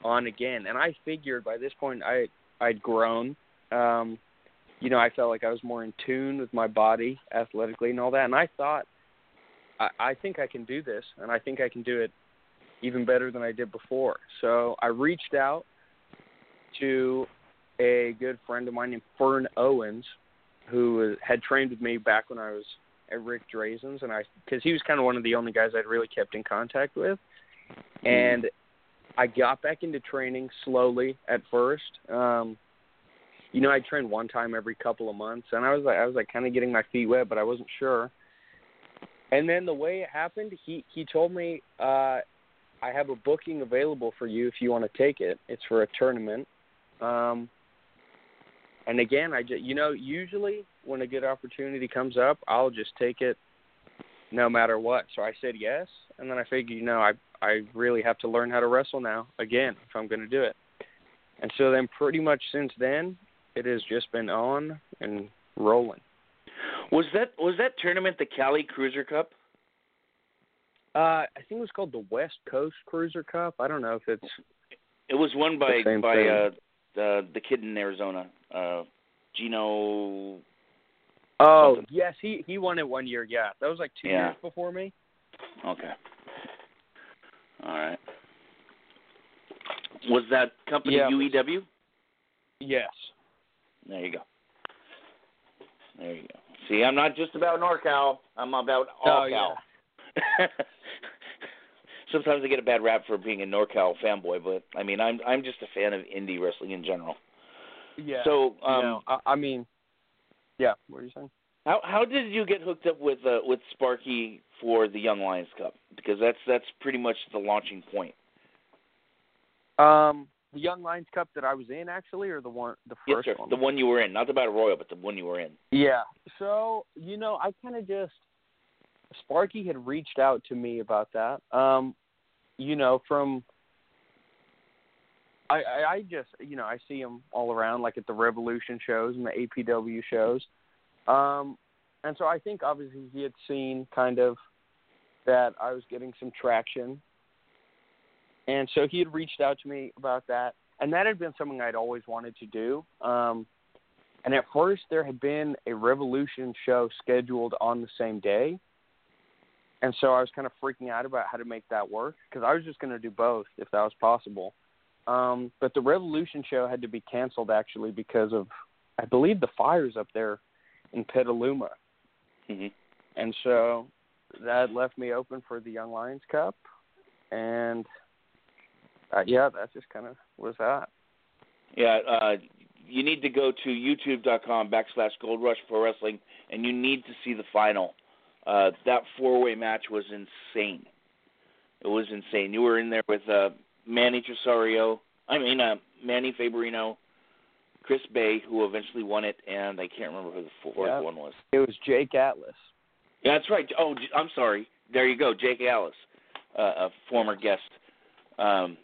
on again. And I figured by this point, I, I'd grown. Um, you know, I felt like I was more in tune with my body athletically and all that. And I thought, I, I think I can do this, and I think I can do it even better than I did before. So I reached out to a good friend of mine named Fern Owens, who had trained with me back when I was at Rick Drazen's, and I, because he was kind of one of the only guys I'd really kept in contact with. And I got back into training slowly at first. Um, you know, I trained one time every couple of months, and I was like, I was like kind of getting my feet wet, but I wasn't sure. And then the way it happened, he he told me, uh, I have a booking available for you if you want to take it. It's for a tournament. Um, and again, I just, you know, usually when a good opportunity comes up, I'll just take it no matter what. So I said yes, and then I figured, you know, I I really have to learn how to wrestle now again if I'm going to do it. And so then pretty much since then, it has just been on and rolling. Was that was that tournament the Cali Cruiser Cup? Uh, I think it was called the West Coast Cruiser Cup. I don't know if it's. It was won by the by uh, the the kid in Arizona, uh, Gino. Oh something. Yes, he, he won it one year. Yeah, that was like two yeah. years before me. Okay. All right. Was that company yeah, U E W? Was... Yes. There you go. There you go. See, I'm not just about NorCal. I'm about all oh, Cal. Yeah. Sometimes I get a bad rap for being a NorCal fanboy, but I mean, I'm I'm just a fan of indie wrestling in general. Yeah. So, um, you know, I, I mean, yeah. What are you saying? How how did you get hooked up with uh, with Sparky for the Young Lions Cup? Because that's that's pretty much the launching point. Um, the Young Lions Cup that I was in, actually, or the one the first yes, sir. one. The one you were in, not the Battle Royal, but the one you were in. Yeah. So you know, I kind of just Sparky had reached out to me about that. Um. You know, from I, I, I just, you know, I see him all around, like at the Revolution shows and the A P W shows. Um, and so I think obviously he had seen kind of that I was getting some traction. And so he had reached out to me about that. And that had been something I'd always wanted to do. Um, and at first there had been a Revolution show scheduled on the same day. And so I was kind of freaking out about how to make that work because I was just going to do both if that was possible. Um, but the Revolution show had to be canceled, actually, because of, I believe, the fires up there in Petaluma. Mm-hmm. And so that left me open for the Young Lions Cup. And, uh, yeah, that just kind of was that. Yeah, uh, you need to go to youtube.com backslash Gold Rush Pro Wrestling, and you need to see the final. Uh, that four-way match was insane. It was insane. You were in there with uh, Manny Tresario, I mean uh, Manny Faberino, Chris Bay, who eventually won it, and I can't remember who the fourth yeah. one was. It was Jake Atlas. Yeah, that's right. Oh, I'm sorry. There you go, Jake Atlas, uh, a former guest. Um,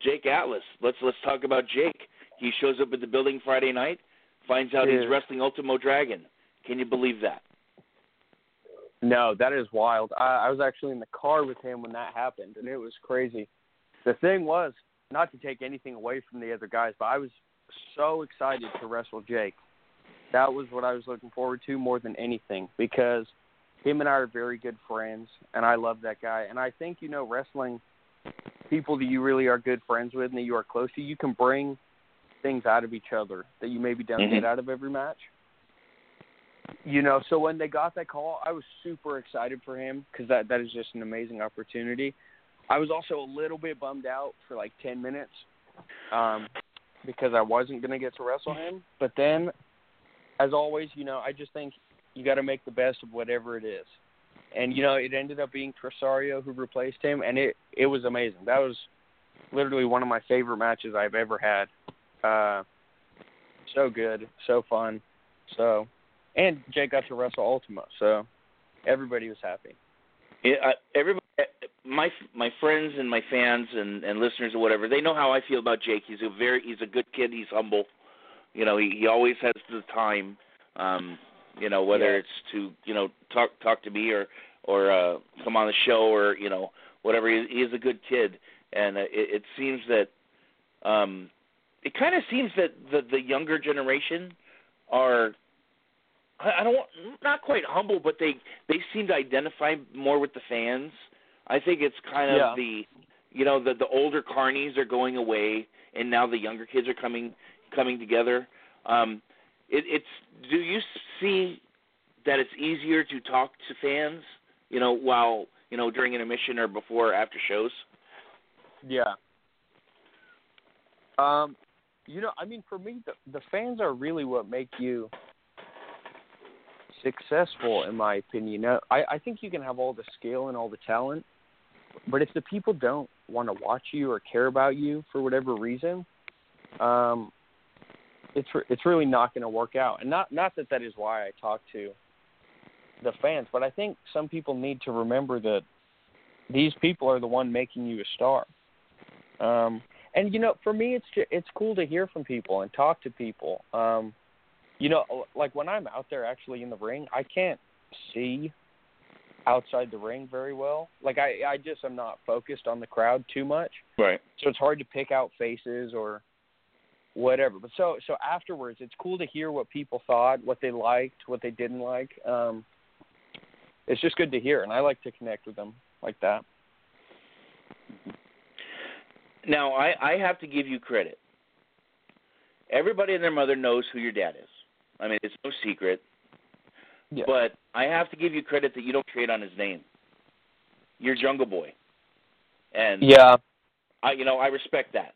Jake Atlas. Let's let's talk about Jake. He shows up at the building Friday night, finds out Dude. he's wrestling Ultimo Dragon. Can you believe that? No, that is wild. I, I was actually in the car with him when that happened, and it was crazy. The thing was, not to take anything away from the other guys, but I was so excited to wrestle Jake. That was what I was looking forward to more than anything because him and I are very good friends, and I love that guy. And I think, you know, wrestling people that you really are good friends with and that you are close to, you can bring things out of each other that you maybe don't mm-hmm. get out of every match. You know, so when they got that call, I was super excited for him because that, that is just an amazing opportunity. I was also a little bit bummed out for like ten minutes um, because I wasn't going to get to wrestle him. But then, as always, you know, I just think you got to make the best of whatever it is. And, you know, it ended up being Tresario who replaced him, and it, it was amazing. That was literally one of my favorite matches I've ever had. Uh, so good, so fun. So, and Jake got to wrestle Ultima, so everybody was happy. Yeah, uh, everybody, my my friends and my fans and, and listeners or whatever, they know how I feel about Jake. He's a very he's a good kid. He's humble. You know, he, he always has the time. Um, you know, whether yeah. it's to you know talk talk to me or or uh, come on the show or you know whatever. He, he is a good kid, and uh, it, it seems that um, it kind of seems that the, the younger generation are. I don't want, not quite humble, but they, they seem to identify more with the fans. I think it's kind of yeah. the, you know, the, the older carnies are going away, and now the younger kids are coming coming together. Um, it, it's do you see that it's easier to talk to fans, you know, while you know during intermission or before or after shows? Yeah. Um, you know, I mean, for me, the, the fans are really what make you. Successful, in my opinion. Now, I, I think you can have all the skill and all the talent, but if the people don't want to watch you or care about you for whatever reason, um, it's re- it's really not going to work out. And not not that that is why I talk to the fans, but I think some people need to remember that these people are the one making you a star. Um, and you know, for me, it's just, it's cool to hear from people and talk to people. Um, You know, like when I'm out there actually in the ring, I can't see outside the ring very well. Like I, I just am not focused on the crowd too much. Right. So it's hard to pick out faces or whatever. But so, so afterwards, it's cool to hear what people thought, what they liked, what they didn't like. Um, it's just good to hear, and I like to connect with them like that. Now, I, I have to give you credit. Everybody and their mother knows who your dad is. I mean, it's no secret. Yeah. But I have to give you credit that you don't trade on his name. You're Jungle Boy. And, yeah. I, you know, I respect that.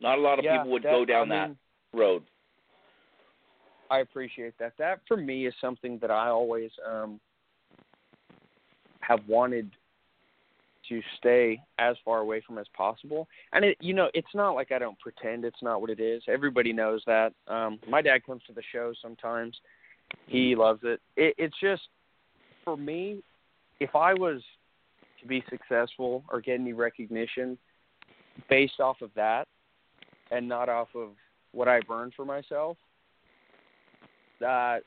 Not a lot of yeah, people would that, go down I mean, that road. I appreciate that. That, for me, is something that I always um, have wanted to stay as far away from as possible. And, it, you know, it's not like I don't pretend. It's not what it is. Everybody knows that. Um, my dad comes to the show sometimes. He loves it. it. It's just, for me, if I was to be successful or get any recognition based off of that and not off of what I've earned for myself, uh,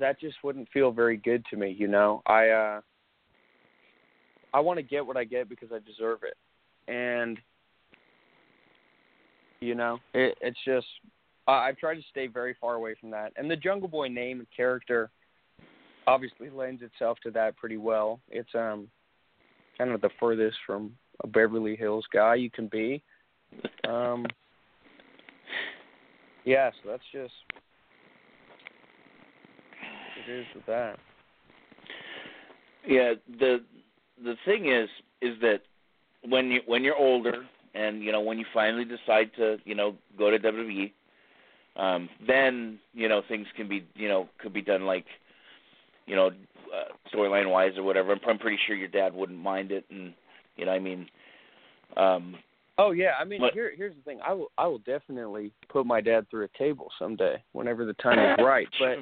that just wouldn't feel very good to me, you know. I, uh, I want to get what I get because I deserve it. And, you know, it, it's just, uh, I've tried to stay very far away from that. And the Jungle Boy name and character obviously lends itself to that pretty well. It's um, kind of the furthest from a Beverly Hills guy you can be. Um, yeah, so that's just, it is with that. Yeah, the... The thing is, is that when you when you're older, and you know when you finally decide to you know go to W W E, um, then you know things can be you know could be done like, you know, uh, storyline wise or whatever. I'm, I'm pretty sure your dad wouldn't mind it, and you know I mean. Um, oh yeah, I mean but, here here's the thing. I will I will definitely put my dad through a table someday whenever the time is right. But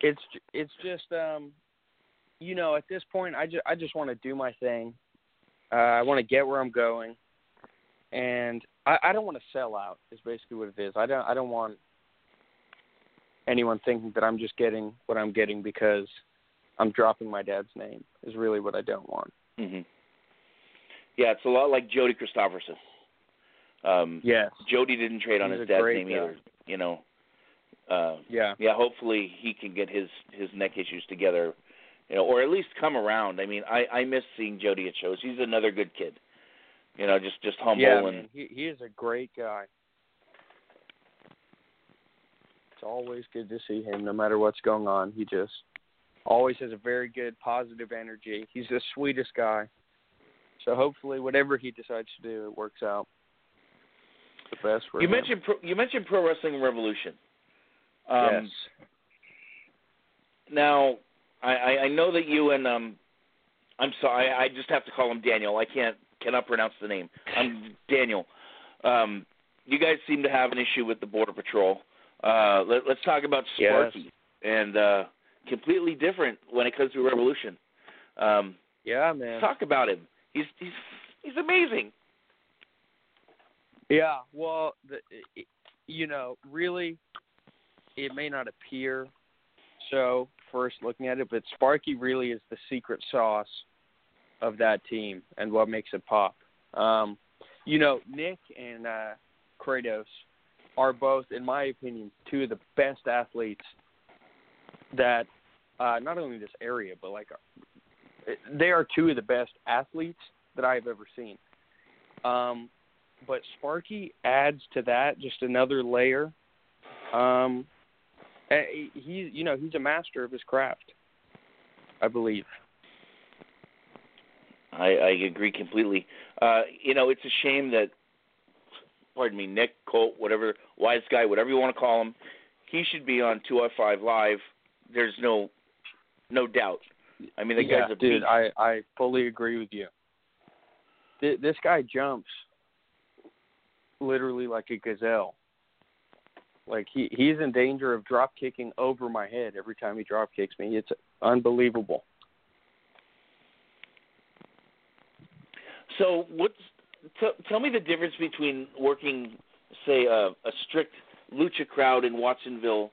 it's it's just. Um, You know, at this point, I just, I just want to do my thing. Uh, I want to get where I'm going, and I, I don't want to sell out. Is basically what it is. I don't I don't want anyone thinking that I'm just getting what I'm getting because I'm dropping my dad's name. Is really what I don't want. Mm-hmm. Yeah, it's a lot like Jody Christopherson. Um, yes, Jody didn't trade on He's his dad's name guy. either. You know. Uh, yeah. Yeah. Hopefully, he can get his his neck issues together. You know, or at least come around. I mean, I, I miss seeing Jody at shows. He's another good kid. You know, just, just humble. Yeah, and he, he is a great guy. It's always good to see him, no matter what's going on. He just always has a very good, positive energy. He's the sweetest guy. So hopefully whatever he decides to do, it works out the best for you him. Mentioned pro, you mentioned Pro Wrestling Revolution. Um, yes. Now... I, I know that you and um, I'm sorry. I just have to call him Daniel. I can't cannot pronounce the name. I'm Daniel. Um, you guys seem to have an issue with the Border Patrol. Uh, let, let's talk about Sparky. Yes. And uh, completely different when it comes to Revolution. Um, yeah, man. Talk about him. He's he's he's amazing. Yeah, well, the, you know, really, it may not appear so first looking at it, but Sparky really is the secret sauce of that team and what makes it pop. Um, you know, Nick and uh, Kratos are both, in my opinion, two of the best athletes that uh, not only this area, but like they are two of the best athletes that I've ever seen. Um, but Sparky adds to that just another layer. Um, he's, you know, he's a master of his craft, I believe. I, I agree completely. Uh, you know, it's a shame that, pardon me, Nick, Colt, whatever, Wise Guy, whatever you want to call him, he should be on two oh five Live. There's no no doubt. I mean, the yeah, guy's a dude, beast. I, I fully agree with you. Th- this guy jumps literally like a gazelle. Like, he, he's in danger of drop kicking over my head every time he drop kicks me. It's unbelievable. So what's, t- tell me the difference between working, say, a, a strict lucha crowd in Watsonville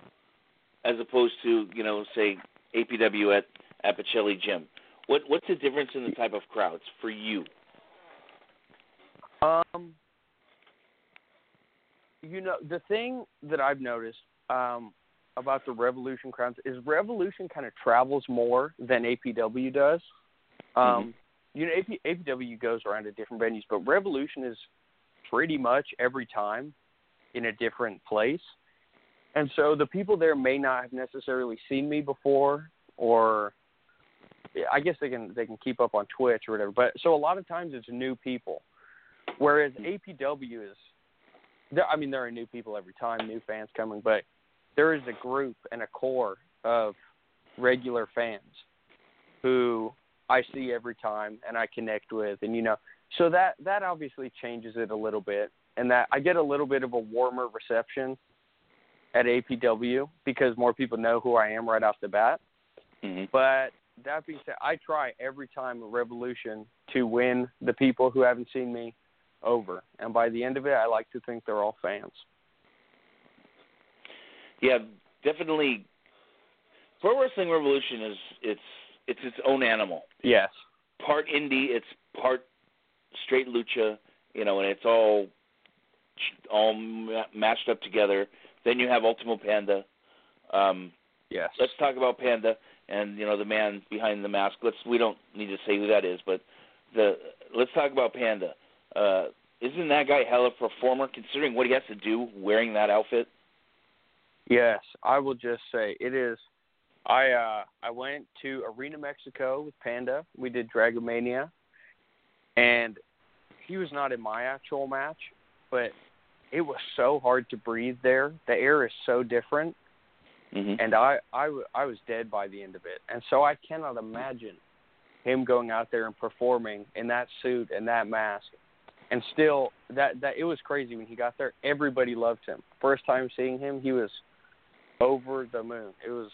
as opposed to, you know, say, A P W at Apicelli Gym. What, what's the difference in the type of crowds for you? Um, you know, the thing that I've noticed um, about the Revolution crowds is Revolution kind of travels more than A P W does. Um, mm-hmm. You know, A P W goes around to different venues, but Revolution is pretty much every time in a different place. And so the people there may not have necessarily seen me before, or I guess they can they can keep up on Twitch or whatever. But so a lot of times it's new people, whereas A P W is, I mean, there are new people every time, new fans coming, but there is a group and a core of regular fans who I see every time and I connect with, and, you know, so that, that obviously changes it a little bit, and that I get a little bit of a warmer reception at A P W because more people know who I am right off the bat. Mm-hmm. But that being said, I try every time a Revolution to win the people who haven't seen me over. And by the end of it, I like to think they're all fans. Yeah, definitely. Pro Wrestling Revolution is, it's, It's its own animal. Yes. Part indie, it's part straight lucha, you know, and it's all all mashed up together. Then you have Ultimo Panda. Um, yes. Let's talk about Panda and, you know, the man behind the mask. Let's we don't need to say who that is, but the let's talk about Panda. Uh, isn't that guy hella performer considering what he has to do wearing that outfit? Yes, I will just say it is. I uh, I went to Arena Mexico with Panda. We did Dragomania, and he was not in my actual match, but it was so hard to breathe there. The air is so different, mm-hmm. and I, I, I was dead by the end of it. And so I cannot imagine him going out there and performing in that suit and that mask. And still, that, that it was crazy when he got there. Everybody loved him. First time seeing him, he was over the moon. It was...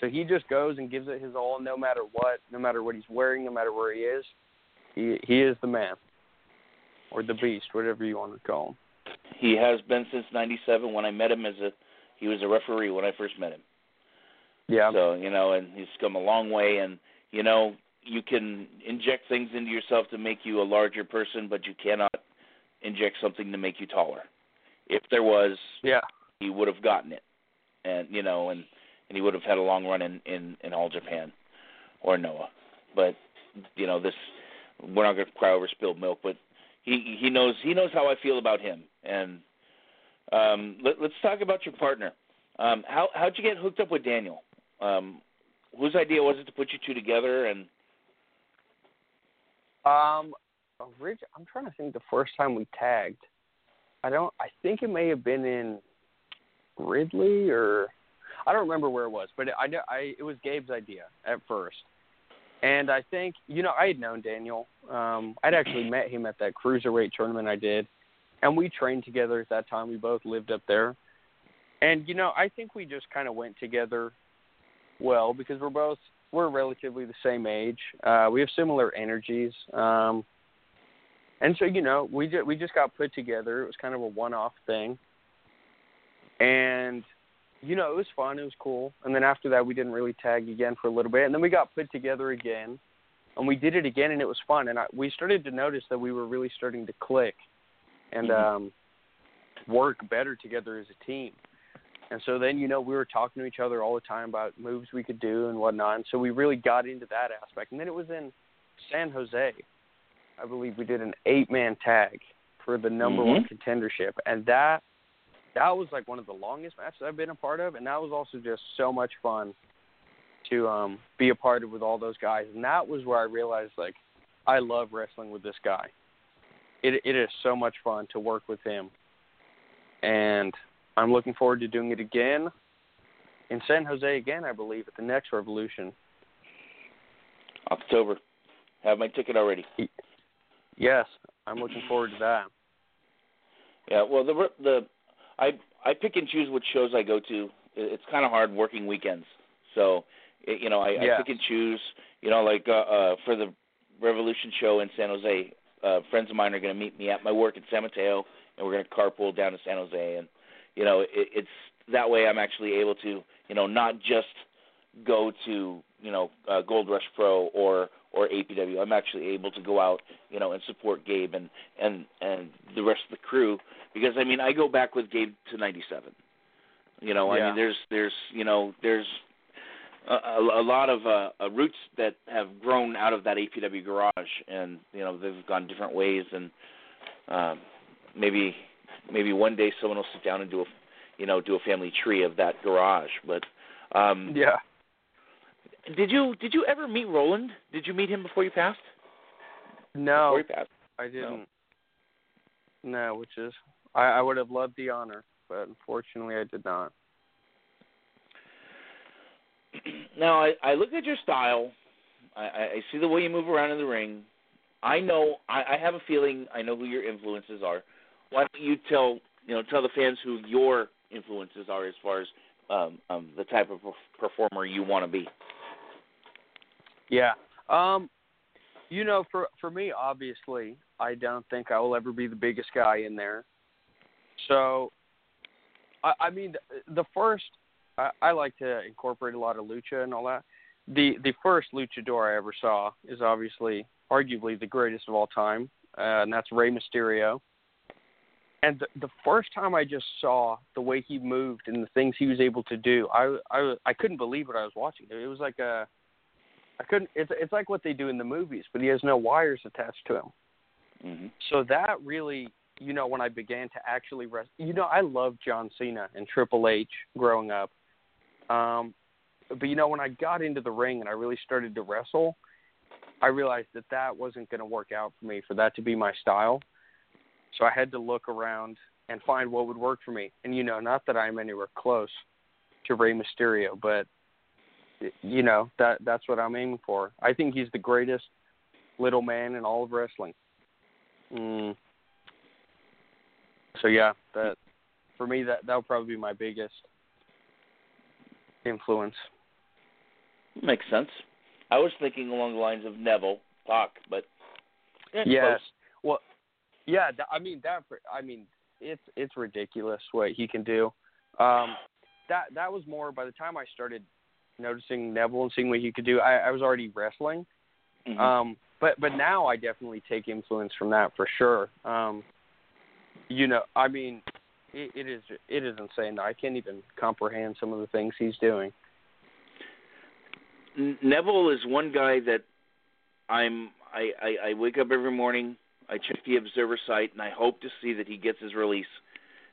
So he just goes and gives it his all, no matter what, no matter what he's wearing, no matter where he is. He he is the man, or the beast, whatever you want to call him. He has been since ninety-seven when I met him as a, he was a referee when I first met him. Yeah. So, you know, and he's come a long way, and, you know, you can inject things into yourself to make you a larger person, but you cannot inject something to make you taller. If there was, yeah, he would have gotten it. And, you know, and... and he would have had a long run in, in, in All Japan or Noah. But, you know, this we're not going to cry over spilled milk, but he, he knows he knows how I feel about him. And um, let, let's talk about your partner. Um, how, how'd you get hooked up with Daniel? Um, whose idea was it to put you two together? And um, Rich, I'm trying to think the first time we tagged. I don't. I think it may have been in Ridley or... I don't remember where it was, but I know I, it was Gabe's idea at first. And I think, you know, I had known Daniel. Um, I'd actually met him at that cruiserweight tournament I did. And we trained together at that time. We both lived up there. And, you know, I think we just kind of went together well because we're both, we're relatively the same age. Uh, we have similar energies. Um, and so, you know, we just, we just got put together. It was kind of a one-off thing. And, you know, it was fun. It was cool. And then after that, we didn't really tag again for a little bit. And then we got put together again. And we did it again, and it was fun. And I, we started to notice that we were really starting to click and mm-hmm. um, work better together as a team. And so then, you know, we were talking to each other all the time about moves we could do and whatnot. And so we really got into that aspect. And then it was in San Jose, I believe we did an eight-man tag for the number mm-hmm. one contendership. And that that was like one of the longest matches I've been a part of. And that was also just so much fun to um, be a part of with all those guys. And that was where I realized, like, I love wrestling with this guy. It It is so much fun to work with him. And I'm looking forward to doing it again in San Jose again, I believe, at the next Revolution. October. Have my ticket already. Yes, I'm looking forward to that. Yeah, well, the the I I pick and choose which shows I go to. It's kind of hard working weekends, so you know I, yeah. I pick and choose. You know, like uh, uh, for the Revolution show in San Jose, uh, friends of mine are going to meet me at my work in San Mateo, and we're going to carpool down to San Jose and. You know, it, it's that way I'm actually able to, you know, not just go to, you know, uh, Gold Rush Pro or, or A P W. I'm actually able to go out, you know, and support Gabe and, and, and the rest of the crew because, I mean, I go back with Gabe to ninety-seven. You know, yeah. I mean, there's, there's you know, there's a, a, a lot of uh, roots that have grown out of that A P W garage and, you know, they've gone different ways and um, maybe – Maybe one day someone will sit down and do a, you know, do a family tree of that garage. But um, yeah, did you did you ever meet Roland? Did you meet him before you passed? No, before he passed? I didn't. No, no which is I, I would have loved the honor, but unfortunately I did not. Now I, I look at your style. I, I see the way you move around in the ring. I know I, I have a feeling I know who your influences are. Why don't you tell you know tell the fans who your influences are as far as um, um, the type of performer you want to be? Yeah, um, you know, for for me, obviously, I don't think I will ever be the biggest guy in there. So, I, I mean, the, the first I, I like to incorporate a lot of lucha and all that. The the first luchador I ever saw is obviously, arguably, the greatest of all time, uh, and that's Rey Mysterio. And the, the first time I just saw the way he moved and the things he was able to do, I, I, I couldn't believe what I was watching. It was like a, I couldn't. It's it's like what they do in the movies, but he has no wires attached to him. Mm-hmm. So that really, you know, when I began to actually wrestle, you know, I loved John Cena and Triple H growing up, um, but you know, when I got into the ring and I really started to wrestle, I realized that that wasn't going to work out for me for that to be my style. So I had to look around and find what would work for me. And, you know, not that I'm anywhere close to Rey Mysterio, but, you know, that that's what I'm aiming for. I think he's the greatest little man in all of wrestling. Mm. So, yeah, that for me, that that would probably be my biggest influence. Makes sense. I was thinking along the lines of Neville, Pac, but... Yes. Close. Well... Yeah, I mean that. I mean, it's it's ridiculous what he can do. Um, that that was more. By the time I started noticing Neville and seeing what he could do, I, I was already wrestling. Mm-hmm. Um, but but now I definitely take influence from that for sure. Um, you know, I mean, it, it is it is insane. I can't even comprehend some of the things he's doing. Neville is one guy that I'm. I, I, I wake up every morning. I check the Observer site, and I hope to see that he gets his release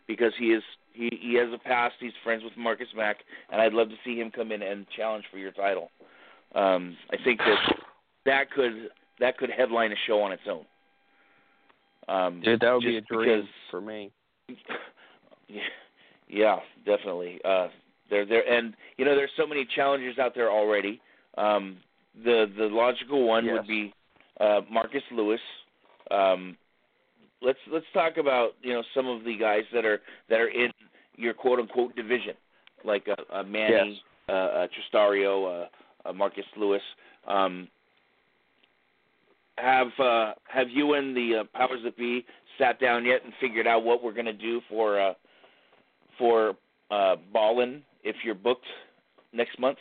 because he is he, he has a past. He's friends with Marcus Mack, and I'd love to see him come in and challenge for your title. Um, I think that that could that could headline a show on its own. Um, Dude, that would be a dream because, for me. Yeah, yeah definitely. Uh, they're there, and you know, there's so many challengers out there already. Um, the the logical one yes. would be uh, Marcus Lewis. Um, let's let's talk about you know some of the guys that are that are in your quote-unquote division, like a, a Manny, yes. uh, a Tresario, uh, a Marcus Lewis. Um, have uh, have you and the uh, powers that be sat down yet and figured out what we're going to do for uh, for uh, Ballin if you're booked next month?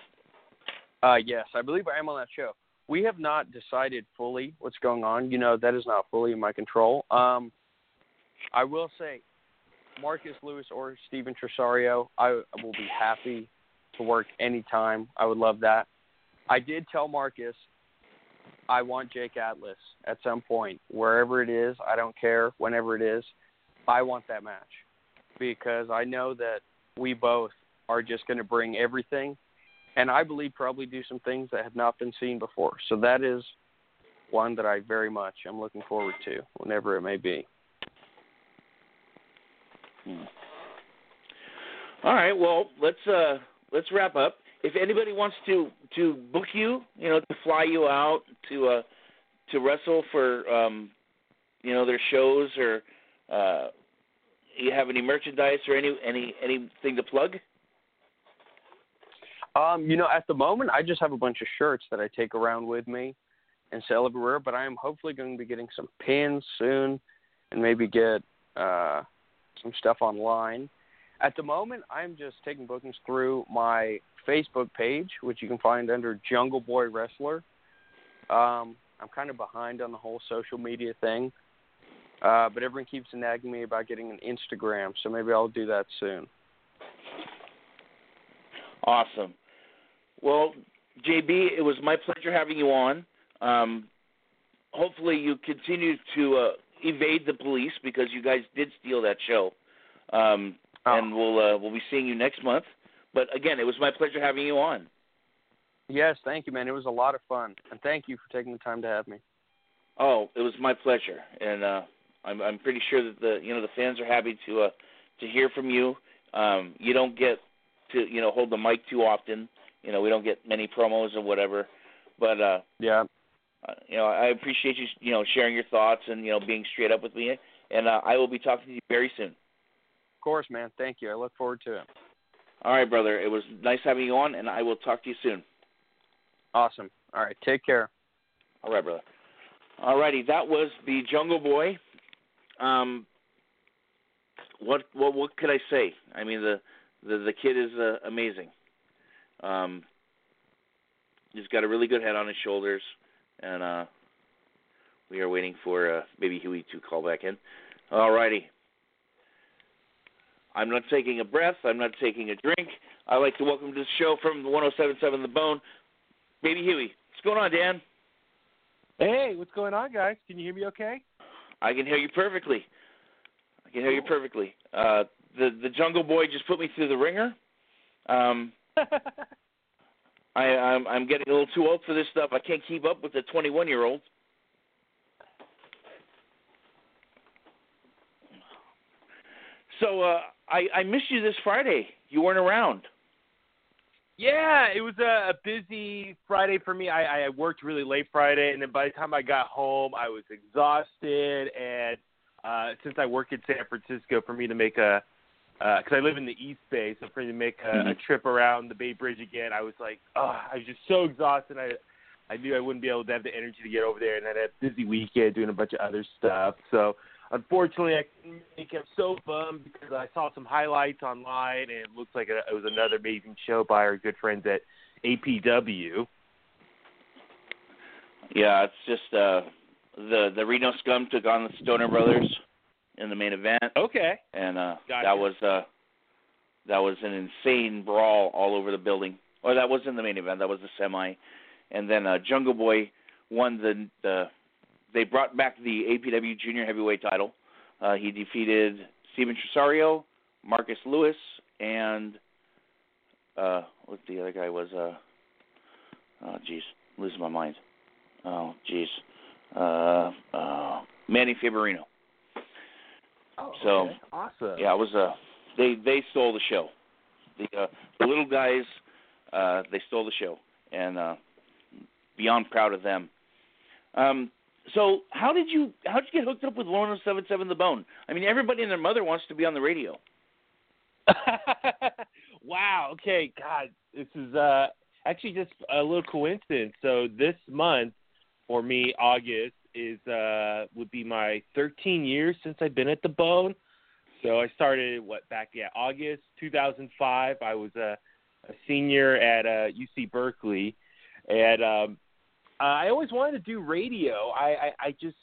Uh, yes, I believe I am on that show. We have not decided fully what's going on. You know, that is not fully in my control. Um, I will say, Marcus Lewis or Steven Tresario, I will be happy to work anytime. I would love that. I did tell Marcus I want Jake Atlas at some point. Wherever it is, I don't care, whenever it is, I want that match. Because I know that we both are just going to bring everything. And I believe probably do some things that have not been seen before. So that is one that I very much am looking forward to, whenever it may be. Hmm. All right, well, let's uh, let's wrap up. If anybody wants to, to book you, you know, to fly you out to uh, to wrestle for um, you know, their shows, or uh, you have any merchandise or any any anything to plug? Um, you know, at the moment, I just have a bunch of shirts that I take around with me and sell everywhere, but I am hopefully going to be getting some pins soon and maybe get uh, some stuff online. At the moment, I'm just taking bookings through my Facebook page, which you can find under Jungle Boy Wrestler. Um, I'm kind of behind on the whole social media thing, uh, but everyone keeps nagging me about getting an Instagram, so maybe I'll do that soon. Awesome. Well, J B, it was my pleasure having you on. Um, hopefully you continue to uh, evade the police, because you guys did steal that show. Um, oh. And we'll uh, we'll be seeing you next month. But, again, it was my pleasure having you on. Yes, thank you, man. It was a lot of fun. And thank you for taking the time to have me. Oh, it was my pleasure. And uh, I'm, I'm pretty sure that the you know the fans are happy to uh, to hear from you. Um, you don't get to, you know, hold the mic too often. You know, we don't get many promos or whatever, but, uh, yeah, uh, you know, I appreciate you, you know, sharing your thoughts and, you know, being straight up with me. And uh, I will be talking to you very soon. Of course, man. Thank you. I look forward to it. All right, brother. It was nice having you on, and I will talk to you soon. Awesome. All right. Take care. All right, brother. All righty. That was the Jungle Boy. Um, what, what, what could I say? I mean, the, the, the kid is uh, amazing. Um, he's got a really good head on his shoulders, and uh, we are waiting for uh, Baby Huey to call back in. All righty. I'm not taking a breath. I'm not taking a drink. I'd like to welcome to the show from one oh seven point seven The Bone, Baby Huey. What's going on, Dan? Hey, what's going on, guys? Can you hear me okay? I can hear you perfectly. I can hear you perfectly. Uh, the, the Jungle Boy just put me through the ringer. Um... I, I'm, I'm getting a little too old for this stuff. I can't keep up with the twenty-one-year-old. So uh, I, I missed you this Friday. You weren't around. Yeah, it was a, a busy Friday for me. I, I worked really late Friday, and then by the time I got home, I was exhausted. And uh, since I work in San Francisco, for me to make a because uh, I live in the East Bay, so for me to make a, mm-hmm. a trip around the Bay Bridge again, I was like, oh, I was just so exhausted. I I knew I wouldn't be able to have the energy to get over there, and I had a busy weekend doing a bunch of other stuff. So, unfortunately, I couldn't make it. I'm so bummed because I saw some highlights online, and it looks like a, it was another amazing show by our good friends at A P W. Yeah, it's just uh, the, the Reno Scum took on the Stoner Brothers in the main event. Okay. And uh, gotcha. that was uh, that was an insane brawl all over the building. Or that wasn't the main event. That was the semi. And then uh, Jungle Boy won the, the – they brought back the A P W Junior Heavyweight title. Uh, he defeated Steven Tresario, Marcus Lewis, and uh, what the other guy was uh, – oh, jeez. Losing my mind. Oh, jeez. Uh, uh, Manny Faberino. Oh, so, okay. Awesome. Yeah, it was uh, they they stole the show. The, uh, the little guys, uh, they stole the show, and uh, beyond proud of them. Um, so how did you how did you get hooked up with one oh seven point seven The Bone? I mean, everybody and their mother wants to be on the radio. Wow. Okay. God, this is uh, actually just a little coincidence. So this month for me, August is uh, would be my thirteen years since I've been at the Bone. So I started what back yeah August two thousand five. I was a, a senior at uh, U C Berkeley, and um, I always wanted to do radio. I, I, I just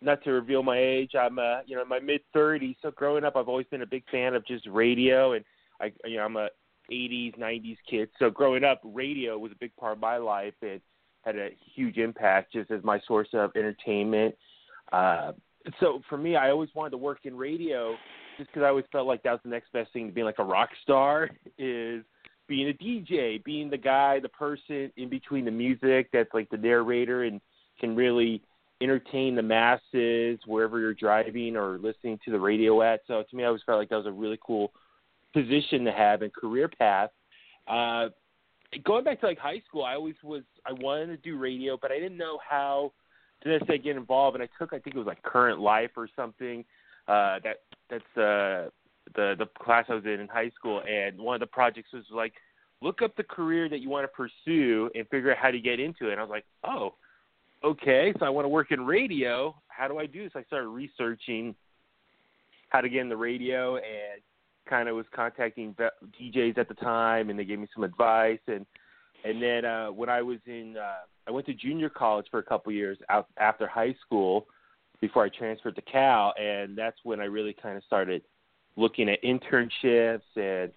not to reveal my age. I'm uh, you know in my mid thirties. So growing up, I've always been a big fan of just radio, and I you know I'm a eighties nineties kid. So growing up, radio was a big part of my life. It had a huge impact just as my source of entertainment. Uh, So for me, I always wanted to work in radio just because I always felt like that was the next best thing to being like a rock star is being a D J, being the guy, the person in between the music that's like the narrator and can really entertain the masses wherever you're driving or listening to the radio at. So to me, I always felt like that was a really cool position to have and career path. Uh, going back to like high school, I always was, I wanted to do radio, but I didn't know how to say get involved, and I took I think it was like Current Life or something. Uh, that that's uh, the the class I was in in high school, and one of the projects was like look up the career that you want to pursue and figure out how to get into it. And I was like, oh, okay, so I want to work in radio. How do I do this? I started researching how to get in the radio, and kind of was contacting D Js at the time, and they gave me some advice. And And then uh, when I was in, uh, I went to junior college for a couple years out after high school before I transferred to Cal, and that's when I really kind of started looking at internships and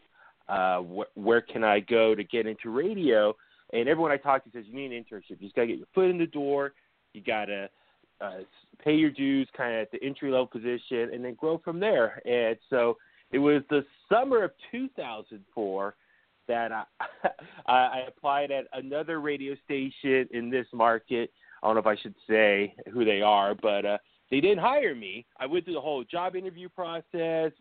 uh, wh- where can I go to get into radio. And everyone I talked to says, you need an internship. You just got to get your foot in the door. You got to uh, pay your dues kind of at the entry-level position and then grow from there. And so it was the summer of two thousand four that I, I applied at another radio station in this market. I don't know if I should say who they are, but uh, they didn't hire me. I went through the whole job interview process,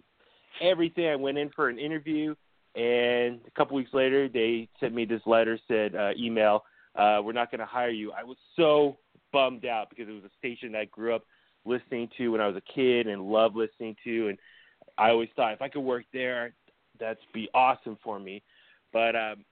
everything. I went in for an interview, and a couple weeks later, they sent me this letter, said uh, email, uh, we're not going to hire you. I was so bummed out because it was a station that I grew up listening to when I was a kid and loved listening to, and I always thought if I could work there, that'd be awesome for me. But um,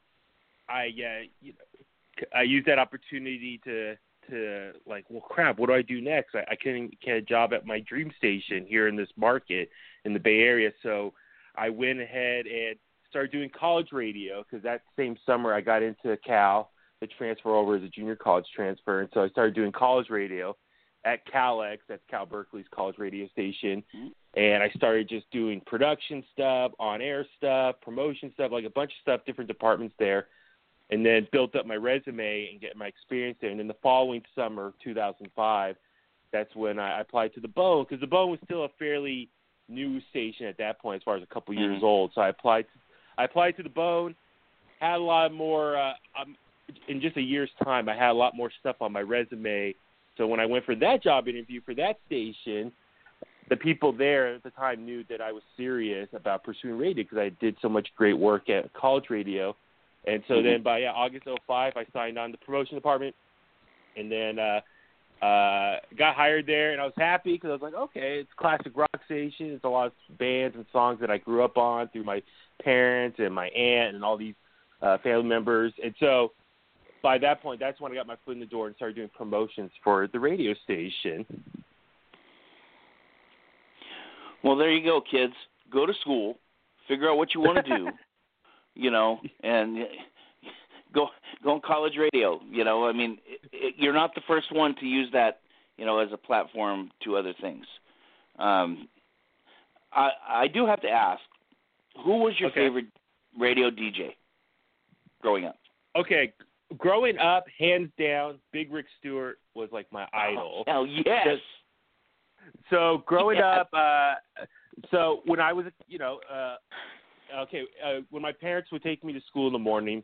I, uh, you know, I used that opportunity to, to like, well, crap, what do I do next? I, I couldn't get a job at my dream station here in this market in the Bay Area. So I went ahead and started doing college radio because that same summer I got into Cal, the transfer over as a junior college transfer. And so I started doing college radio at CalX, that's Cal Berkeley's college radio station. Mm-hmm. And I started just doing production stuff, on-air stuff, promotion stuff, like a bunch of stuff, different departments there, and then built up my resume and get my experience there. And then the following summer, two thousand five, that's when I applied to the Bone, because the Bone was still a fairly new station at that point as far as a couple years mm-hmm. old. So I applied to, I applied to the Bone, had a lot more uh, – in just a year's time, I had a lot more stuff on my resume. So when I went for that job interview for that station – the people there at the time knew that I was serious about pursuing radio because I did so much great work at college radio. And so mm-hmm. then by yeah, August oh five, I signed on to the promotion department and then uh, uh, got hired there. And I was happy because I was like, okay, it's classic rock station. It's a lot of bands and songs that I grew up on through my parents and my aunt and all these uh, family members. And so by that point, that's when I got my foot in the door and started doing promotions for the radio station. Well, there you go, kids. Go to school, figure out what you want to do, you know, and go go on college radio. You know, I mean, it, it, you're not the first one to use that, you know, as a platform to other things. Um, I I do have to ask, who was your okay. favorite radio D J growing up? Okay, growing up, hands down, Big Rick Stewart was like my idol. Oh, hell yes. Just, So growing yeah. up, uh, so when I was, you know, uh, okay, uh, when my parents would take me to school in the morning,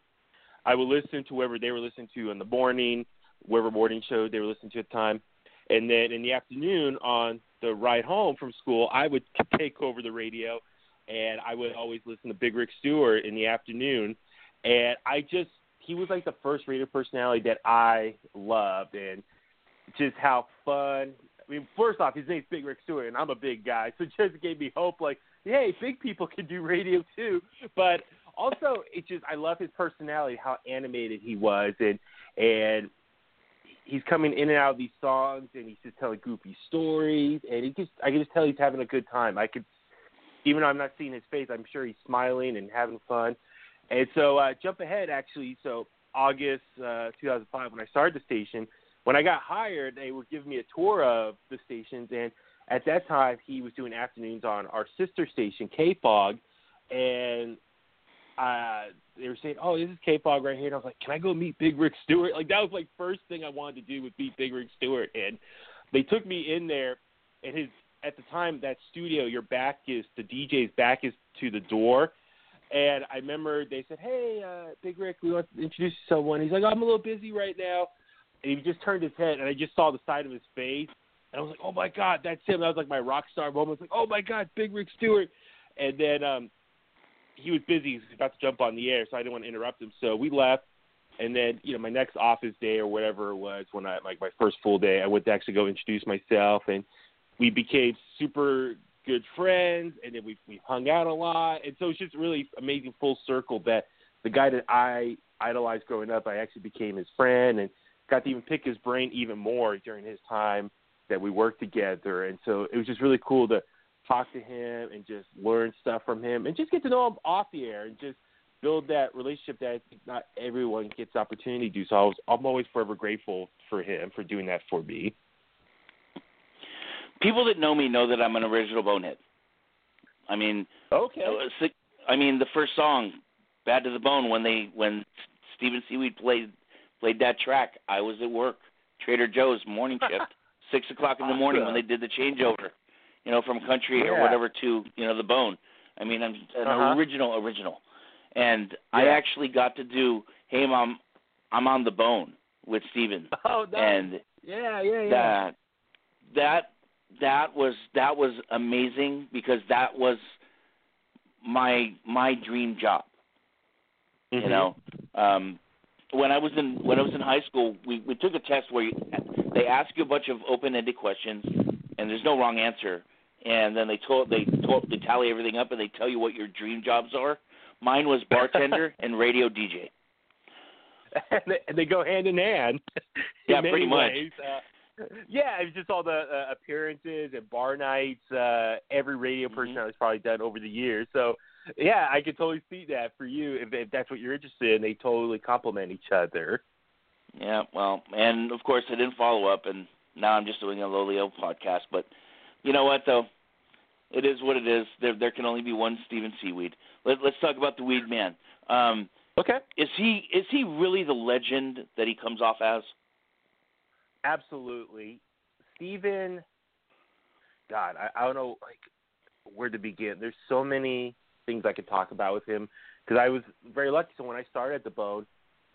I would listen to whoever they were listening to in the morning, whatever morning show they were listening to at the time. And then in the afternoon on the ride home from school, I would take over the radio, and I would always listen to Big Rick Stewart in the afternoon. And I just, he was like the first radio personality that I loved, and just how fun – I mean, first off, his name's Big Rick Stewart, and I'm a big guy, so it just gave me hope, like, hey, big people can do radio too. But also, it just, I love his personality, how animated he was, and and he's coming in and out of these songs, and he's just telling goofy stories, and he just, I can just tell he's having a good time. I could, even though I'm not seeing his face, I'm sure he's smiling and having fun. And so, uh, jump ahead, actually, so August uh, two thousand five, when I started the station, when I got hired, they were giving me a tour of the stations, and at that time, he was doing afternoons on our sister station, K-Fog, and uh, they were saying, oh, this is K-Fog right here, and I was like, can I go meet Big Rick Stewart? Like, that was, like, first thing I wanted to do was meet Big Rick Stewart, and they took me in there, and his, at the time, that studio, your back is, the D J's back is to the door. And I remember they said, hey, uh, Big Rick, we want to introduce you to someone. He's like, I'm a little busy right now. And he just turned his head, and I just saw the side of his face. And I was like, oh, my God, that's him. That was like my rock star moment. I was like, oh, my God, Big Rick Stewart. And then um, he was busy. He was about to jump on the air, so I didn't want to interrupt him. So we left. And then, you know, my next office day or whatever it was, when I, like my first full day, I went to actually go introduce myself. And we became super – good friends, and then we we hung out a lot, and so it's just really amazing full circle that the guy that I idolized growing up, I actually became his friend and got to even pick his brain even more during his time that we worked together. And so it was just really cool to talk to him and just learn stuff from him and just get to know him off the air and just build that relationship that I think not everyone gets the opportunity to do. So I was, I'm always forever grateful for him for doing that for me. People that know me know that I'm an original bonehead. I mean, okay. I mean, the first song, "Bad to the Bone," when they when Steven Seaweed played played that track, I was at work, Trader Joe's morning shift, six o'clock in the morning when they did the changeover, you know, from country yeah. or whatever to you know the Bone. I mean, I'm an uh-huh. original original, and yeah. I actually got to do "Hey Mom, I'm on the Bone" with Steven. Oh, nice. And yeah, yeah, yeah. That that. That was that was amazing because that was my my dream job. Mm-hmm. You know, um, when I was in when I was in high school, we, we took a test where you, they ask you a bunch of open-ended questions, and there's no wrong answer. And then they told they told, they tally everything up and they tell you what your dream jobs are. Mine was bartender and radio D J. And they, and they go hand in hand. Yeah, in pretty much. Ways, uh... Yeah, it was just all the uh, appearances and bar nights, uh, every radio personality's probably done over the years. So, yeah, I could totally see that for you. If, if that's what you're interested in, they totally complement each other. Yeah, well, and, of course, I didn't follow up, and now I'm just doing a Lolio podcast. But you know what, though? It is what it is. There, there can only be one Steven Seaweed. Let, let's talk about the Weed Man. Um, okay. Is he is he really the legend that he comes off as? Absolutely. Steven, God, I, I don't know like where to begin. There's so many things I could talk about with him because I was very lucky. So when I started at the Bone,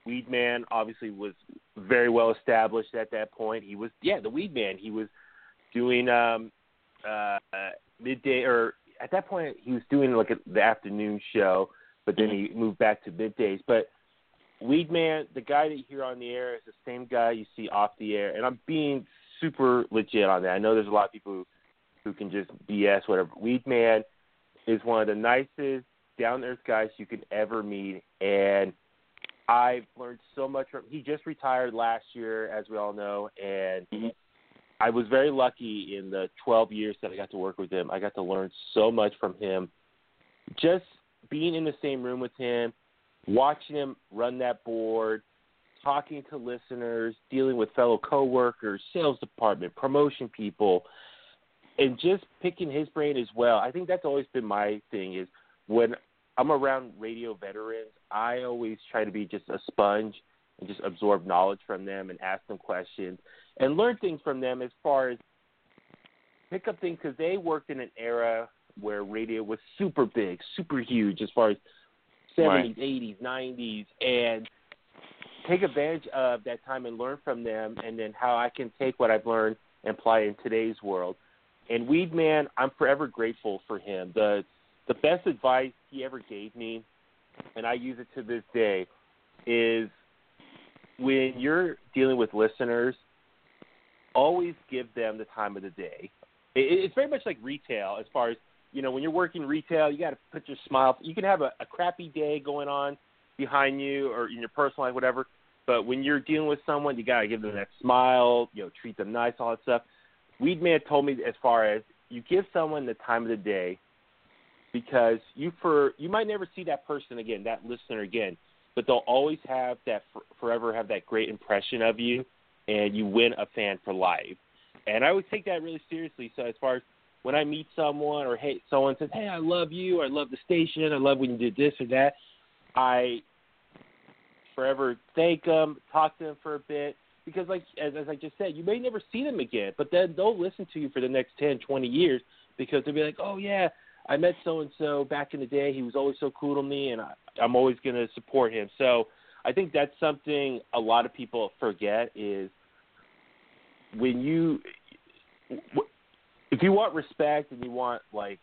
Weed Man obviously was very well established at that point. He was, yeah, the Weed Man. He was doing um, uh, midday, or at that point he was doing like a, the afternoon show, but then he moved back to middays. But Weed Man, the guy that you hear on the air is the same guy you see off the air, and I'm being super legit on that. I know there's a lot of people who, who can just B S whatever. Weed Man is one of the nicest, down-to-earth guys you can ever meet, and I've learned so much from him. He just retired last year, as we all know, and mm-hmm. I was very lucky in the twelve years that I got to work with him. I got to learn so much from him. Just being in the same room with him, watching him run that board, talking to listeners, dealing with fellow coworkers, sales department, promotion people, and just picking his brain as well. I think that's always been my thing is when I'm around radio veterans, I always try to be just a sponge and just absorb knowledge from them and ask them questions and learn things from them as far as pick up things because they worked in an era where radio was super big, super huge as far as seventies, eighties, nineties, and take advantage of that time and learn from them, and then how I can take what I've learned and apply it in today's world. And Weed Man, I'm forever grateful for him. The the best advice he ever gave me, and I use it to this day, is when you're dealing with listeners, always give them the time of the day. It, it's very much like retail as far as You know, when you're working retail, you got to put your smile. You can have a, a crappy day going on behind you or in your personal life, whatever. But when you're dealing with someone, you got to give them that smile, you know, treat them nice, all that stuff. Weedman told me as far as you give someone the time of the day because you for you might never see that person again, that listener again, but they'll always have that forever have that great impression of you, and you win a fan for life. And I always take that really seriously. So as far as when I meet someone or hey, someone says, hey, I love you, I love the station, I love when you did this or that, I forever thank them, talk to them for a bit. Because like as, as I just said, you may never see them again, but then they'll listen to you for the next ten, twenty years because they'll be like, oh, yeah, I met so-and-so back in the day. He was always so cool to me, and I, I'm always going to support him. So I think that's something a lot of people forget is when you – if you want respect and you want, like,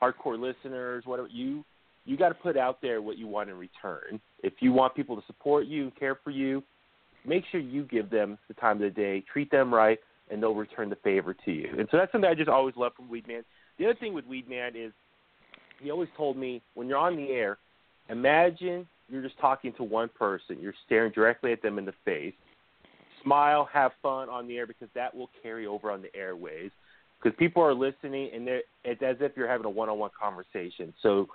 hardcore listeners, whatever, you you got to put out there what you want in return. If you want people to support you and care for you, make sure you give them the time of the day, treat them right, and they'll return the favor to you. And so that's something I just always love from Weedman. The other thing with Weedman is he always told me, when you're on the air, imagine you're just talking to one person. You're staring directly at them in the face. Smile, have fun on the air because that will carry over on the airways because people are listening, and it's as if you're having a one-on-one conversation. So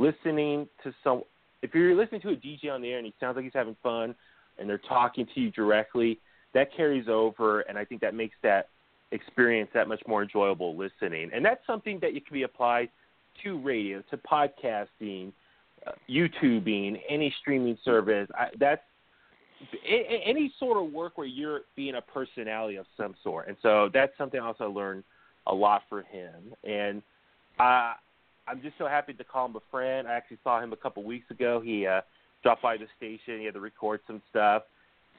listening to some – if you're listening to a D J on the air and he sounds like he's having fun – and they're talking to you directly, that carries over, and I think that makes that experience that much more enjoyable listening. And that's something that you can be applied to radio, to podcasting, uh, YouTubing, any streaming service. I, that's a, any sort of work where you're being a personality of some sort. And so that's something else I learned a lot from him. And uh, I'm just so happy to call him a friend. I actually saw him a couple weeks ago. He uh, – dropped by the station. He had to record some stuff.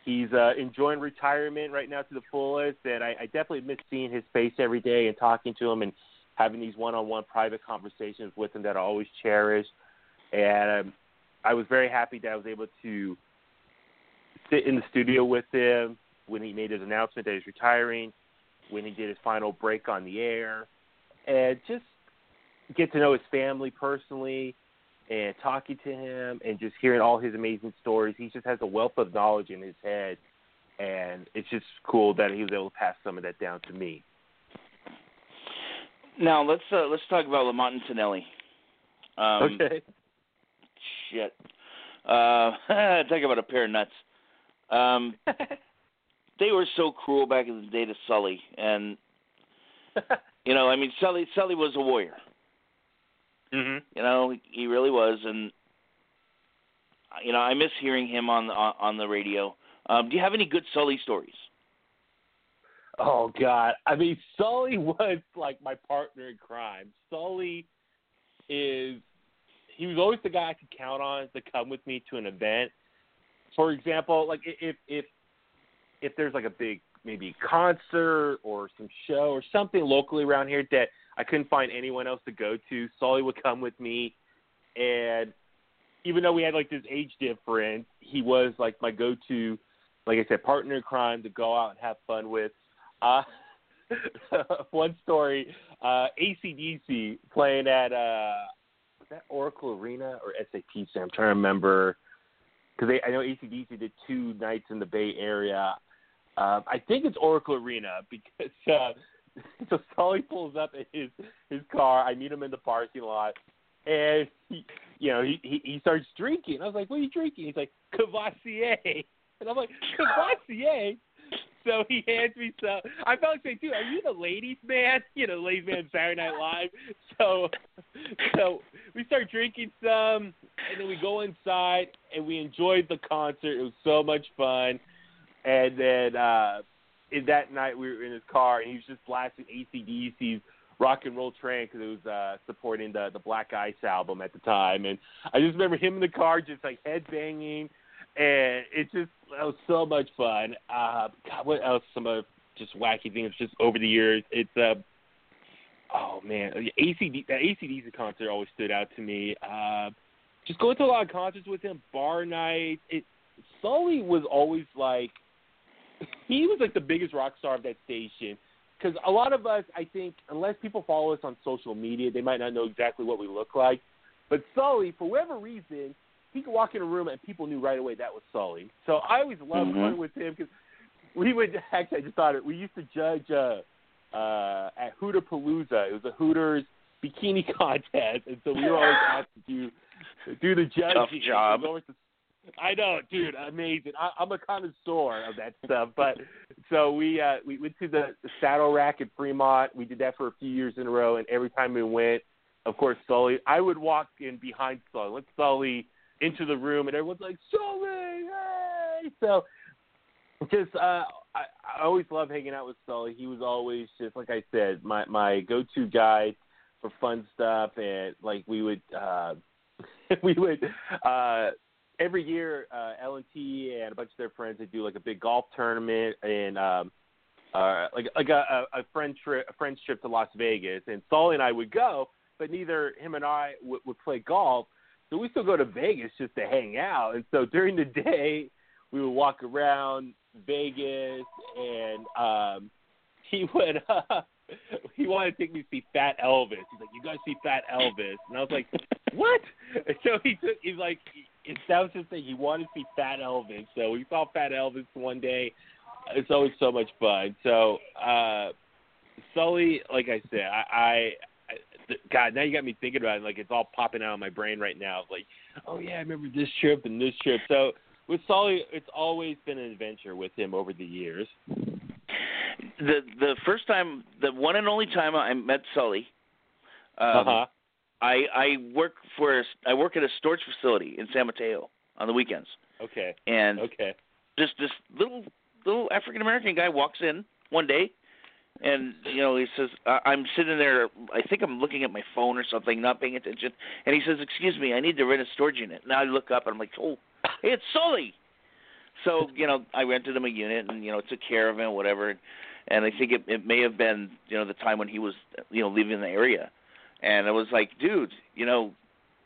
He's uh, enjoying retirement right now to the fullest, and I, I definitely miss seeing his face every day and talking to him and having these one-on-one private conversations with him that I always cherish. And um, I was very happy that I was able to sit in the studio with him when he made his announcement that he's retiring, when he did his final break on the air, and just get to know his family personally, and talking to him and just hearing all his amazing stories. He just has a wealth of knowledge in his head, and it's just cool that he was able to pass some of that down to me. Now, let's uh, let's talk about Lamont and Tonelli. Um, okay. Shit. Uh, talk about a pair of nuts. Um, they were so cruel back in the day to Sully. And, you know, I mean, Sully Sully was a warrior. Mm-hmm. You know, he really was, and you know, I miss hearing him on the, on the radio. Um, do you have any good Sully stories? Oh God, I mean, Sully was like my partner in crime. Sully is he was always the guy I could count on to come with me to an event. For example, like if if if there's like a big maybe concert or some show or something locally around here that I couldn't find anyone else to go to, Sully would come with me, and even though we had, like, this age difference, he was, like, my go-to, like I said, partner in crime to go out and have fun with. Uh, one story, uh, A C D C playing at, uh, was that Oracle Arena or S A P? I'm trying to remember, because I know A C D C did two nights in the Bay Area. Uh, I think it's Oracle Arena because uh, – so Sully pulls up in his, his car. I meet him in the parking lot, and he, you know, he, he, he starts drinking. I was like, "What are you drinking?" He's like, "Cavassier," and I'm like, "Cavassier." So he hands me some. I felt like saying, "Dude, are you the ladies' man?" You know, ladies' man Saturday Night Live. So, so we start drinking some, and then we go inside, and we enjoyed the concert. It was so much fun, and then. uh And that night we were in his car, and he was just blasting A C D C's Rock and Roll Train because it was uh, supporting the, the Black Ice album at the time. And I just remember him in the car just, like, headbanging, and it just it was so much fun. Uh, God, what else? Some of just wacky things just over the years. It's, uh, oh, man, A C D, that A C D C concert always stood out to me. Uh, just going to a lot of concerts with him, bar nights. It, Sully was always, like, he was like the biggest rock star of that station. because a lot of us, I think, unless people follow us on social media, they might not know exactly what we look like. But Sully, for whatever reason, he could walk in a room and people knew right away that was Sully. So I always loved mm-hmm. going with him because we would – actually, I just thought it. We used to judge uh, uh, at Hooterpalooza. It was a Hooters bikini contest, and so we were always asked to do do the judging. Tough job. I know, dude, amazing. I, I'm a connoisseur of that stuff. But so we uh, we went to the, the saddle rack at Fremont. We did that for a few years in a row, and every time we went, of course, Sully. I would walk in behind Sully, let Sully into the room, and everyone's like, Sully, hey! So just uh, I, I always love hanging out with Sully. He was always just, like I said, my, my go-to guy for fun stuff. And, like, we would uh, – we would uh, – every year, uh, L and T and a bunch of their friends, they do like a big golf tournament and um, uh, like like a, a, a friend trip, a friend's trip to Las Vegas. And Sully and I would go, but neither him and I w- would play golf, so we still go to Vegas just to hang out. And so during the day, we would walk around Vegas, and um, he would uh, he wanted to take me to see Fat Elvis. He's like, "You guys see Fat Elvis?" And I was like, "What?" And so he took he's like. It, that was his thing. He wanted to see Fat Elvis. So we saw Fat Elvis one day. It's always so much fun. So, uh, Sully, like I said, I, I, I – God, now you got me thinking about it. Like, it's all popping out of my brain right now. Like, oh, yeah, I remember this trip and this trip. So, with Sully, it's always been an adventure with him over the years. The the first time – the one and only time I met Sully um, – uh-huh. I, I work for I work at a storage facility in San Mateo on the weekends. Okay. And okay. Just this little little African American guy walks in one day, and you know he says, "I'm sitting there. I think I'm looking at my phone or something, not paying attention." And he says, "Excuse me, I need to rent a storage unit." And I look up and I'm like, "Oh, hey, it's Sully." So you know I rented him a unit and you know took care of him, whatever. And I think it, it may have been you know the time when he was you know leaving the area. And I was like, dude, you know,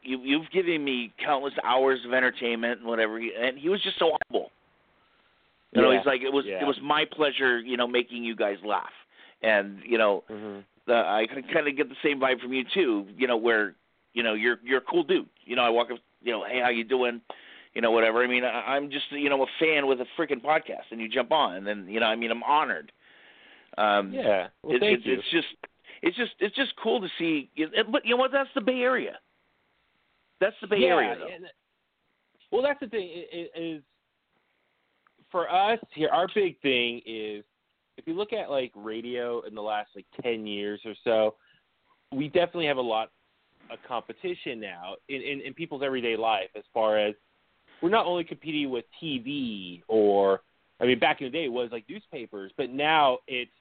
you, you've given me countless hours of entertainment and whatever. And he was just so humble. You yeah. know, he's like, it was yeah. it was my pleasure, you know, making you guys laugh. And, you know, mm-hmm. the, I kind of get the same vibe from you, too, you know, where, you know, you're you're a cool dude. You know, I walk up, you know, hey, how you doing? You know, whatever. I mean, I, I'm just, you know, a fan with a freaking podcast. And you jump on. And then, you know, I mean, I'm honored. Um, yeah. Well, it, thank it, you. It's just... It's just it's just cool to see, but you know what? That's the Bay Area. That's the Bay yeah, Area, though. And, well, that's the thing is for us here. Our big thing is if you look at like radio in the last like ten years or so, we definitely have a lot of competition now in, in, in people's everyday life. As far as we're not only competing with T V or I mean, back in the day it was like newspapers, but now it's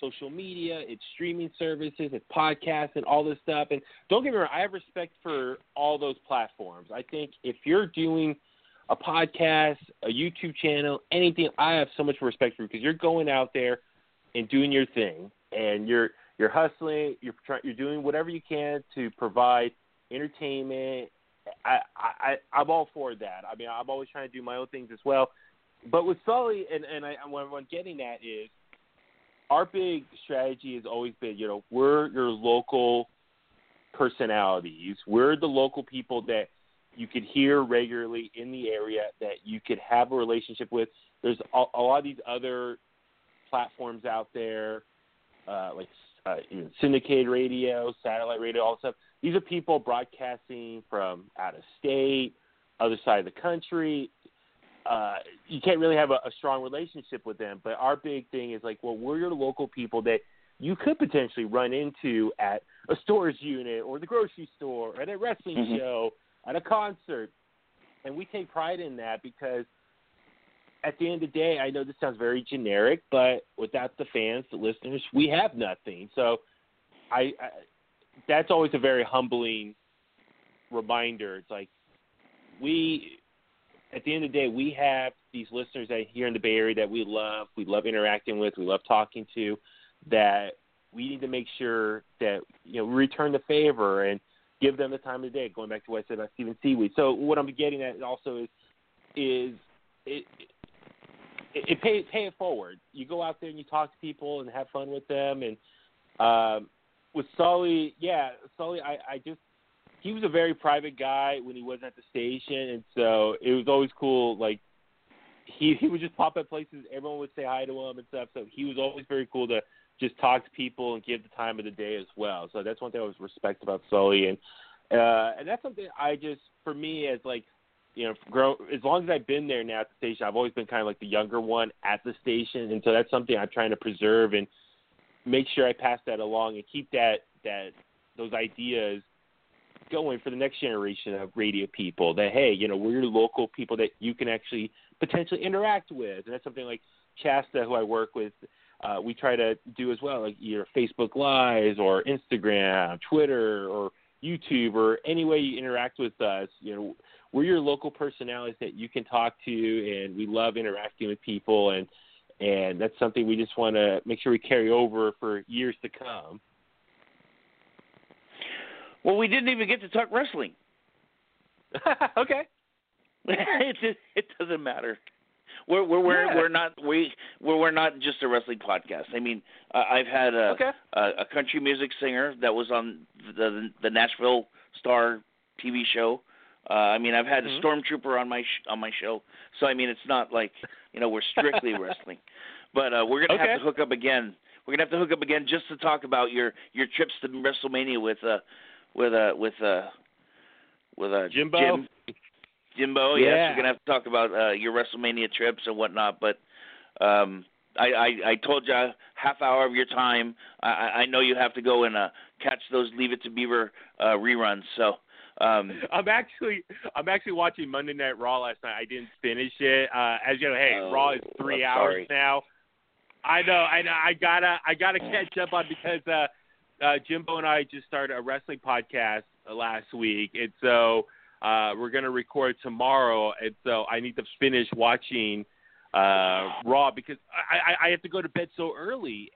social media, it's streaming services, it's podcasts and all this stuff. And don't get me wrong, I have respect for all those platforms. I think if you're doing a podcast, a YouTube channel, anything, I have so much respect for you because you're going out there and doing your thing and you're you're hustling, you're trying, you're doing whatever you can to provide entertainment. I, I, I'm all for that. I mean, I'm always trying to do my own things as well. But with Sully, and, and I, what I'm getting at is, our big strategy has always been, you know, we're your local personalities. We're the local people that you could hear regularly in the area that you could have a relationship with. There's a, a lot of these other platforms out there, uh, like uh, you know, syndicated radio, satellite radio, all that stuff. These are people broadcasting from out of state, other side of the country. Uh, you can't really have a, a strong relationship with them, but our big thing is like, well, we're your local people that you could potentially run into at a storage unit or the grocery store or at a wrestling mm-hmm. show, at a concert. And we take pride in that because at the end of the day, I know this sounds very generic, but without the fans, the listeners, we have nothing. So I, I that's always a very humbling reminder. It's like we – at the end of the day, we have these listeners that here in the Bay Area that we love, we love interacting with, we love talking to, that we need to make sure that, you know, we return the favor and give them the time of the day, going back to what I said about Steven Seaweed. So what I'm getting at also is, is it, it, it pay pay it forward. You go out there and you talk to people and have fun with them. And um, with Sully, yeah, Sully, I, I just he was a very private guy when he was at the station, and so it was always cool. Like he he would just pop at places, everyone would say hi to him and stuff. So he was always very cool to just talk to people and give the time of the day as well. So that's one thing I always respect about Sully, and uh, and that's something I just for me as like. You know, grow, as long as I've been there now at the station, I've always been kind of like the younger one at the station, and so that's something I'm trying to preserve and make sure I pass that along and keep that that those ideas going for the next generation of radio people. That hey, you know, we're local people that you can actually potentially interact with, and that's something like Chasta, who I work with, uh, we try to do as well, like either Facebook Lives or Instagram, Twitter, or YouTube, or any way you interact with us. You know, we're your local personalities that you can talk to, and we love interacting with people, and and that's something we just want to make sure we carry over for years to come. Well, we didn't even get to talk wrestling. Okay, it just, it doesn't matter. We're we're we're, yeah. we're not we we're, we're not just a wrestling podcast. I mean, uh, I've had a, okay. a a country music singer that was on the the Nashville Star T V show. Uh, I mean, I've had mm-hmm. a stormtrooper on my sh- on my show. So I mean, it's not like you know we're strictly wrestling, but uh, we're gonna okay. have to hook up again. We're gonna have to hook up again just to talk about your, your trips to WrestleMania with uh with uh with uh with uh Jimbo. Jim- Jimbo, yes, yeah. We're gonna have to talk about uh, your WrestleMania trips and whatnot. But um, I, I, I told you half hour of your time. I, I know you have to go and uh, catch those Leave It to Beaver uh, reruns. So um, I'm actually I'm actually watching Monday Night Raw last night. I didn't finish it. Uh, as you know, hey, oh, Raw is three I'm hours sorry. now. I know, I know. I gotta I gotta catch up on because uh, uh, Jimbo and I just started a wrestling podcast last week, and so. Uh, we're going to record tomorrow, and so I need to finish watching uh, Raw because I, I, I have to go to bed so early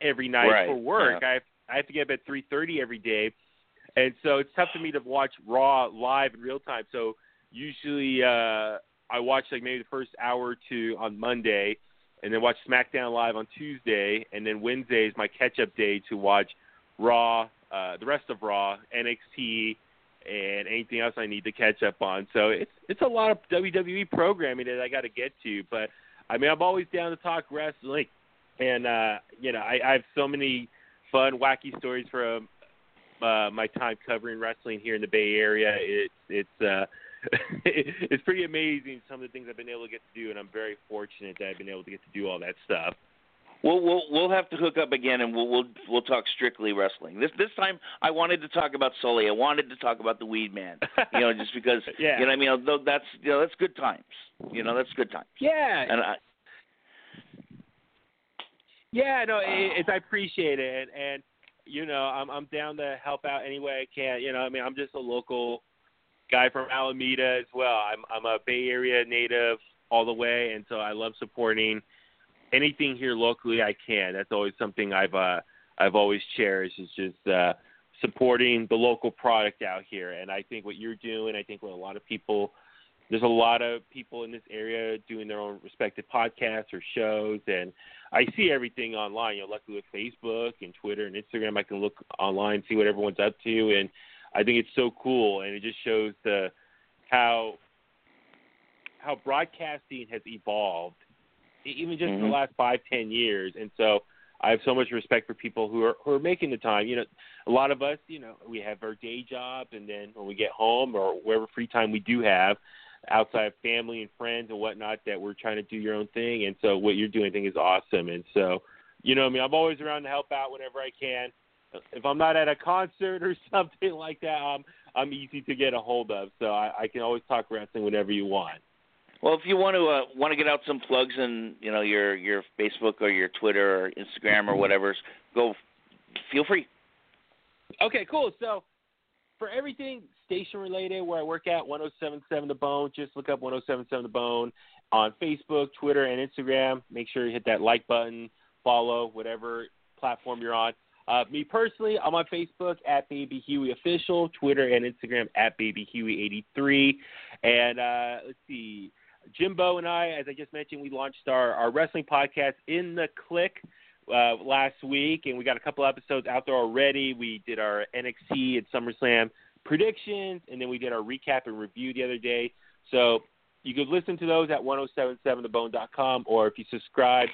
every night right. for work. Yeah. I, have, I have to get up at three thirty every day, and so it's tough for me to watch Raw live in real time. So usually uh, I watch like maybe the first hour or two on Monday, and then watch SmackDown Live on Tuesday, and then Wednesday is my catch-up day to watch Raw, uh, the rest of Raw, N X T, and anything else I need to catch up on. So it's it's a lot of W W E programming that I got to get to. But, I mean, I'm always down to talk wrestling. And, uh, you know, I, I have so many fun, wacky stories from uh, my time covering wrestling here in the Bay Area. It, it's uh, it's pretty amazing some of the things I've been able to get to do, and I'm very fortunate that I've been able to get to do all that stuff. We'll we'll we'll have to hook up again, and we'll we'll we'll talk strictly wrestling. This this time, I wanted to talk about Sully. I wanted to talk about the Weed Man. You know, just because yeah. you know, I mean, although that's you know, that's good times. You know, that's good times. Yeah. And I, yeah, no, uh, it, it's I appreciate it, and, and you know, I'm I'm down to help out any way I can. You know, I mean, I'm just a local guy from Alameda as well. I'm I'm a Bay Area native all the way, and so I love supporting anything here locally I can. That's always something I've uh, I've always cherished is just uh, supporting the local product out here. And I think what you're doing, I think what a lot of people, there's a lot of people in this area doing their own respective podcasts or shows. And I see everything online. You know, luckily with Facebook and Twitter and Instagram, I can look online, see what everyone's up to. And I think it's so cool. And it just shows the how how broadcasting has evolved even just mm-hmm. in the last five, ten years. And so I have so much respect for people who are who are making the time. You know, a lot of us, you know, we have our day jobs, and then when we get home or wherever free time we do have outside of family and friends and whatnot, that we're trying to do your own thing. And so what you're doing, I think, is awesome. And so, you know, I mean, I'm always around to help out whenever I can. If I'm not at a concert or something like that, I'm, I'm easy to get a hold of. So I, I can always talk wrestling whenever you want. Well, if you want to uh, want to get out some plugs in, you know, your, your Facebook or your Twitter or Instagram or whatever, go feel free. Okay, cool. So for everything station related, where I work at, one oh seven point seven The Bone, just look up one oh seven point seven The Bone on Facebook, Twitter, and Instagram. Make sure you hit that like button, follow whatever platform you're on. Uh, me personally, I'm on Facebook at Baby Huey Official, Twitter and Instagram at Baby Huey eighty-three, and uh, let's see. Jimbo and I, as I just mentioned, we launched our, our wrestling podcast In the Click uh, last week, and we got a couple episodes out there already. We did our N X T and SummerSlam predictions, and then we did our recap and review the other day. So you could listen to those at ten seventy-seven the bone dot com, or if you subscribe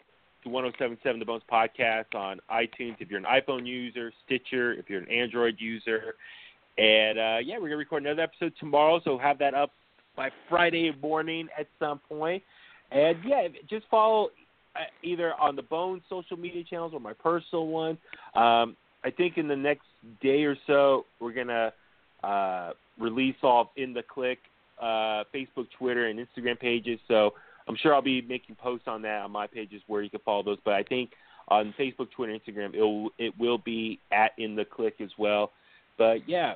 to ten seventy-seven The Bones podcast on iTunes, if you're an iPhone user, Stitcher, if you're an Android user. And, uh, yeah, we're going to record another episode tomorrow, so have that up by Friday morning at some point. And, yeah, just follow either on the Bones social media channels or my personal one. Um, I think in the next day or so, we're going to uh, release off In the Click uh, Facebook, Twitter, and Instagram pages. So I'm sure I'll be making posts on that on my pages where you can follow those. But I think on Facebook, Twitter, Instagram, it will, it will be at In the Click as well. But, yeah,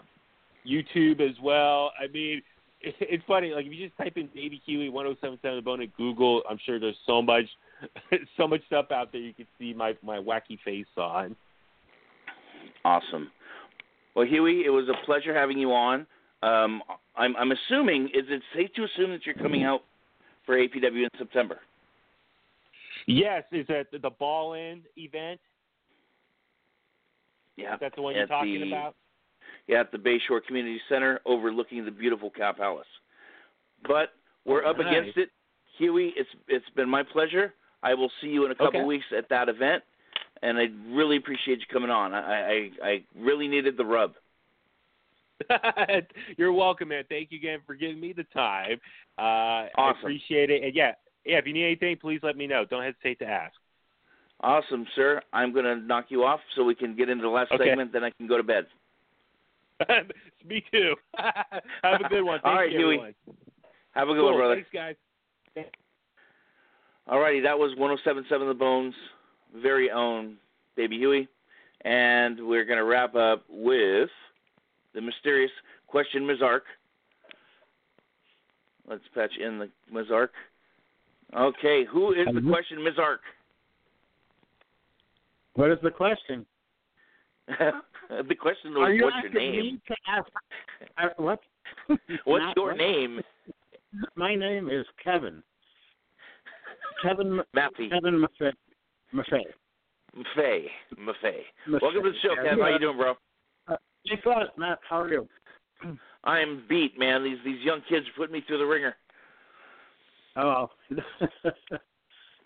YouTube as well. I mean, it's funny. Like, if you just type in Baby Kiwi ten seventy-seven The Bone at Google, I'm sure there's so much so much stuff out there you can see my, my wacky face on. Awesome. Well, Huey, it was a pleasure having you on. Um, I'm, I'm assuming, is it safe to assume that you're coming out for A P W in September? Yes. Is that the Ball In event? Yeah. Is that the one you're talking the... about? Yeah, at the Bayshore Community Center overlooking the beautiful Cow Palace. But we're up nice. against it. Huey, it's it's been my pleasure. I will see you in a couple okay. weeks at that event, and I really appreciate you coming on. I, I, I really needed the rub. You're welcome, man. Thank you again for giving me the time. Uh, awesome. I appreciate it. And, yeah, yeah, if you need anything, please let me know. Don't hesitate to ask. Awesome, sir. I'm going to knock you off so we can get into the last okay. segment, then I can go to bed. Me too. Have a good one. Thank All right, you, Huey. Everyone. Have a good cool. one, brother. Thanks, guys. All righty, that was ten seventy-seven The Bones' very own Baby Huey. And we're going to wrap up with the mysterious question, Mizark. Let's patch in the Mizark. Okay, who is the question, Mizark? What is the question? The question was, you what's your name? Ask, uh, what? What's Not, your what? name? My name is Kevin. Kevin Maffey. Kevin Maffey. Maffey. Maffey. Maffey. Welcome to the show, Kevin. Yeah. How you doing, bro? Uh, just lost, Matt. How are you? I am beat, man. These these young kids put me through the ringer. Oh.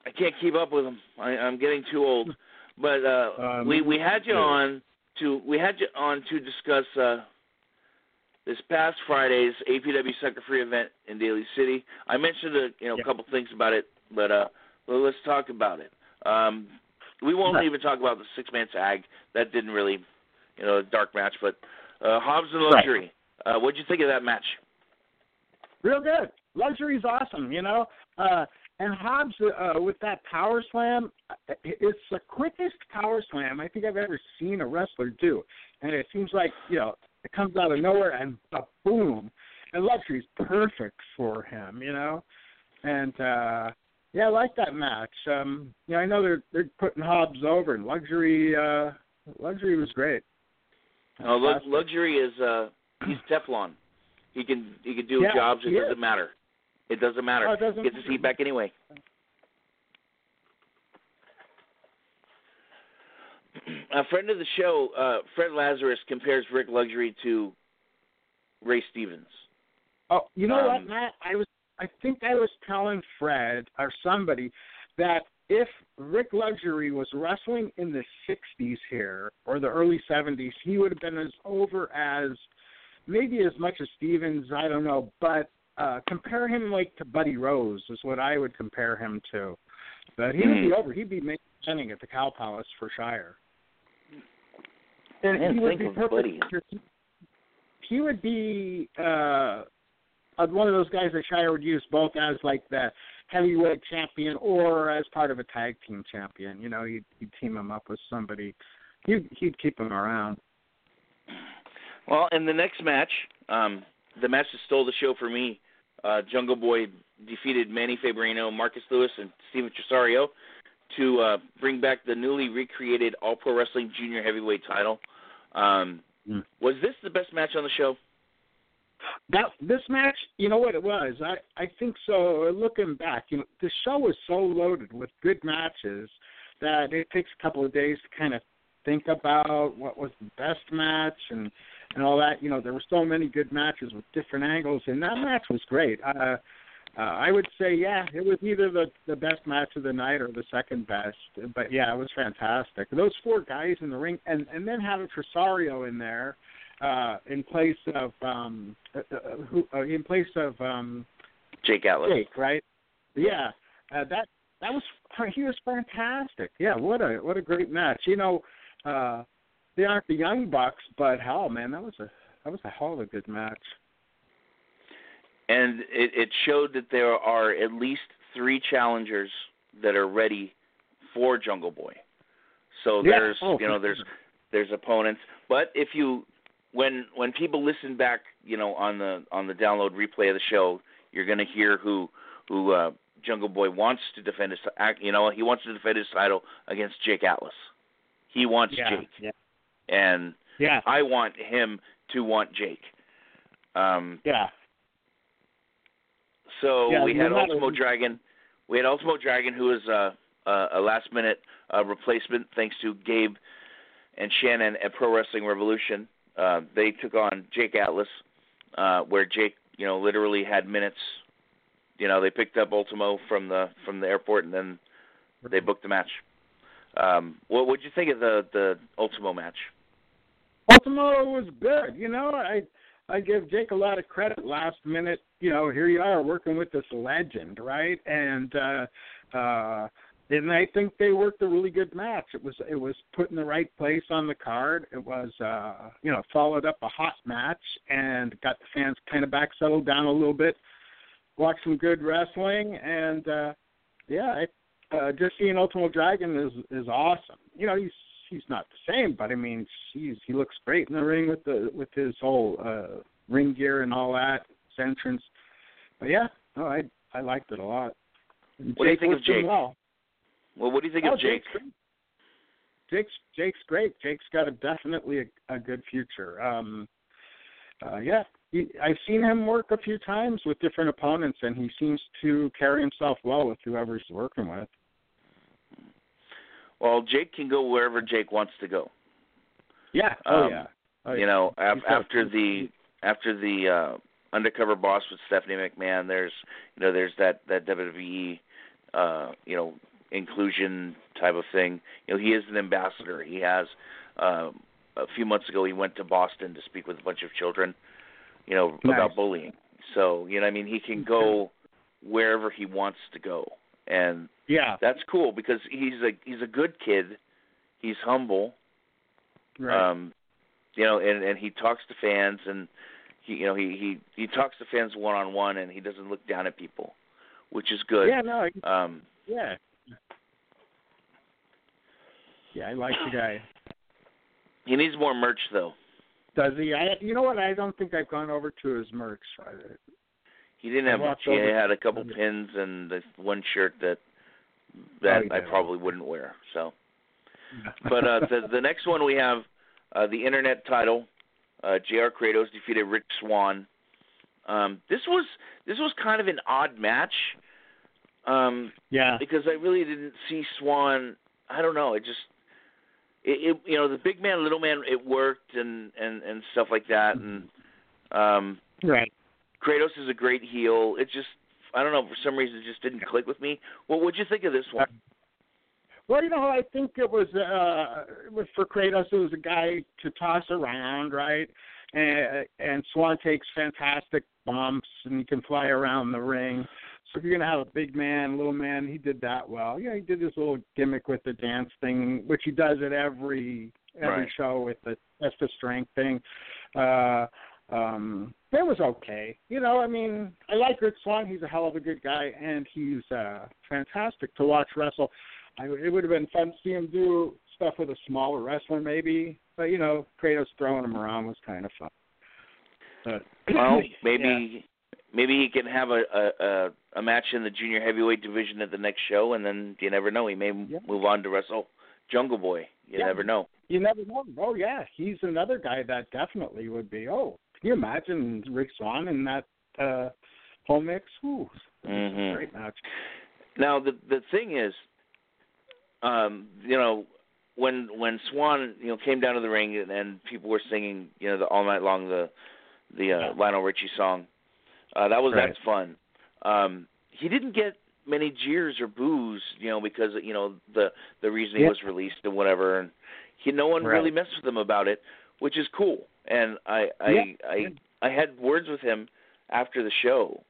I can't keep up with them. I, I'm getting too old. But uh, um, we we had you yeah. on. To, we had you on to discuss uh, this past Friday's A P W Sucker Free event in Daly City. I mentioned a you know yeah. couple things about it, but uh, well, let's talk about it. Um, we won't right. even talk about the six man tag. That didn't really, you know, a dark match. But uh, Hobbs and Luxury. Right. Uh, what'd you think of that match? Real good. Luxury's awesome. You know, uh, and Hobbs uh, with that power slam. It's the quickest power slam I think I've ever seen a wrestler do. And it seems like, you know, it comes out of nowhere and boom. And Luxury's perfect for him, you know. And, uh, yeah, I like that match. Um, you know, I know they're they're putting Hobbs over, and Luxury uh, Luxury was great. Oh, Lu- Luxury is uh, he's Teflon. He can he can do yeah, jobs. It doesn't is. matter. It doesn't matter. Oh, it doesn't Gets his heat back anyway. A friend of the show, uh, Fred Lazarus, compares Rick Luxury to Ray Stevens. Oh, you know um, what, Matt? I was, I think I was telling Fred or somebody that if Rick Luxury was wrestling in the sixties here or the early seventies, he would have been as over as maybe as much as Stevens. I don't know, but uh, compare him like to Buddy Rose is what I would compare him to. But he would be over. He'd be maintaining at the Cow Palace for Shire. And Man, he would be perfect. He would be uh, one of those guys that Shire would use both as like the heavyweight champion or as part of a tag team champion. You know, he'd, he'd team him up with somebody. He'd, he'd keep him around. Well, in the next match, um, the match that stole the show for me, uh, Jungle Boy defeated Manny Faberino, Marcus Lewis, and Steven Tresario to uh, bring back the newly recreated All Pro Wrestling Junior Heavyweight title. Um, mm. Was this the best match on the show? That this match, you know what it was? I, I think so. Looking back, you know, the show was so loaded with good matches that it takes a couple of days to kind of think about what was the best match and, and all that. You know, there were so many good matches with different angles, and that match was great. Uh, uh, I would say, yeah, it was either the, the best match of the night or the second best. But, yeah, it was fantastic. Those four guys in the ring, and, and then having Tresario in there, Uh, in place of um, uh, who, uh, in place of um, Jake Atlas, Jake, right? Yeah, uh, that that was he was fantastic. Yeah, what a what a great match. You know, uh, they aren't the Young Bucks, but hell, man, that was a that was a hell of a good match. And it, it showed that there are at least three challengers that are ready for Jungle Boy. So yeah. there's oh, you know there's there's opponents, but if you When when people listen back, you know, on the on the download replay of the show, you're going to hear who who uh, Jungle Boy wants to defend his, you know, he wants to defend his title against Jake Atlas. He wants yeah, Jake, yeah. and yeah. I want him to want Jake. Um, yeah. So yeah, we had no Ultimo matter. Dragon. We had Ultimo Dragon, who is a, a last minute uh, replacement thanks to Gabe and Shannon at Pro Wrestling Revolution. Uh, they took on Jake Atlas, uh, where Jake, you know, literally had minutes. You know, they picked up Ultimo from the from the airport, and then they booked the match. Um, what would you think of the, the Ultimo match? Ultimo was good. You know, I I give Jake a lot of credit. Last minute, you know, here you are working with this legend, right? And uh, uh, and I think they worked a really good match. It was it was put in the right place on the card. It was, uh, you know, followed up a hot match and got the fans kind of back settled down a little bit, watched some good wrestling, and, uh, yeah, I, uh, just seeing Ultimo Dragon is is awesome. You know, he's he's not the same, but, I mean, geez, he looks great in the ring with the with his whole uh, ring gear and all that, his entrance. But, yeah, no, I, I liked it a lot. And what Jake do you think of Jake? Well. Well, what do you think oh, of Jake? Jake's Jake's great. Jake's got a, definitely a, a good future. Um, uh, yeah, he, I've seen him work a few times with different opponents, and he seems to carry himself well with whoever he's working with. Well, Jake can go wherever Jake wants to go. Yeah. Oh um, yeah. Oh, you yeah. know, af- after the after the uh, Undercover Boss with Stephanie McMahon, there's you know there's that that W W E uh, you know. inclusion type of thing. You know, he is an ambassador. He has, um, a few months ago, he went to Boston to speak with a bunch of children, you know, nice. about bullying. So, you know, I mean, he can go wherever he wants to go. And yeah, that's cool because he's a, he's a good kid. He's humble. Right. Um, you know, and, and he talks to fans and he, you know, he, he, he talks to fans one-on-one and he doesn't look down at people, which is good. Yeah, no, I, um, yeah. Yeah, I like the guy. He needs more merch, though. Does he? I, you know what? I don't think I've gone over to his merch. He didn't I have much. He had a couple pins and the one shirt that that oh, I did. probably wouldn't wear. So, but uh, the the next one we have uh, the internet title. Uh, J R. Kratos defeated Rick Swan. Um, this was this was kind of an odd match. Um, yeah. Because I really didn't see Swan. I don't know. It just, it, it you know, the big man, little man, it worked and, and, and stuff like that. And um, right. Kratos is a great heel. It just, I don't know, for some reason, it just didn't click with me. Well, what'd you think of this one? Well, you know, I think it was, uh, it was for Kratos, it was a guy to toss around, right? And, and Swan takes fantastic bumps and he can fly around the ring. If you're going to have a big man, little man, he did that well. Yeah, he did this little gimmick with the dance thing, which he does at every every right. show with the that's the strength thing. Uh, um, that was okay. You know, I mean, I like Rick Swan. He's a hell of a good guy, and he's uh, fantastic to watch wrestle. I, it would have been fun to see him do stuff with a smaller wrestler maybe, but, you know, Kratos throwing him around was kind of fun. But, well, maybe... Yeah. Maybe he can have a, a, a match in the junior heavyweight division at the next show, and then you never know. He may yeah. move on to wrestle Jungle Boy. You yeah. never know. You never know. Oh, yeah. He's another guy that definitely would be, oh, Can you imagine Rick Swan in that uh, whole mix? Ooh, mm-hmm. Great match. Now the the thing is, um, you know, when when Swan you know came down to the ring and, and people were singing you know the all night long the the uh, Lionel Richie song, uh, that was right. That's fun. Um, he didn't get many jeers or boos, you know, because you know the the reason he yeah. was released and whatever, and he no one right. really messed with him about it, which is cool. And I I yeah. I, yeah. I had words with him after the show.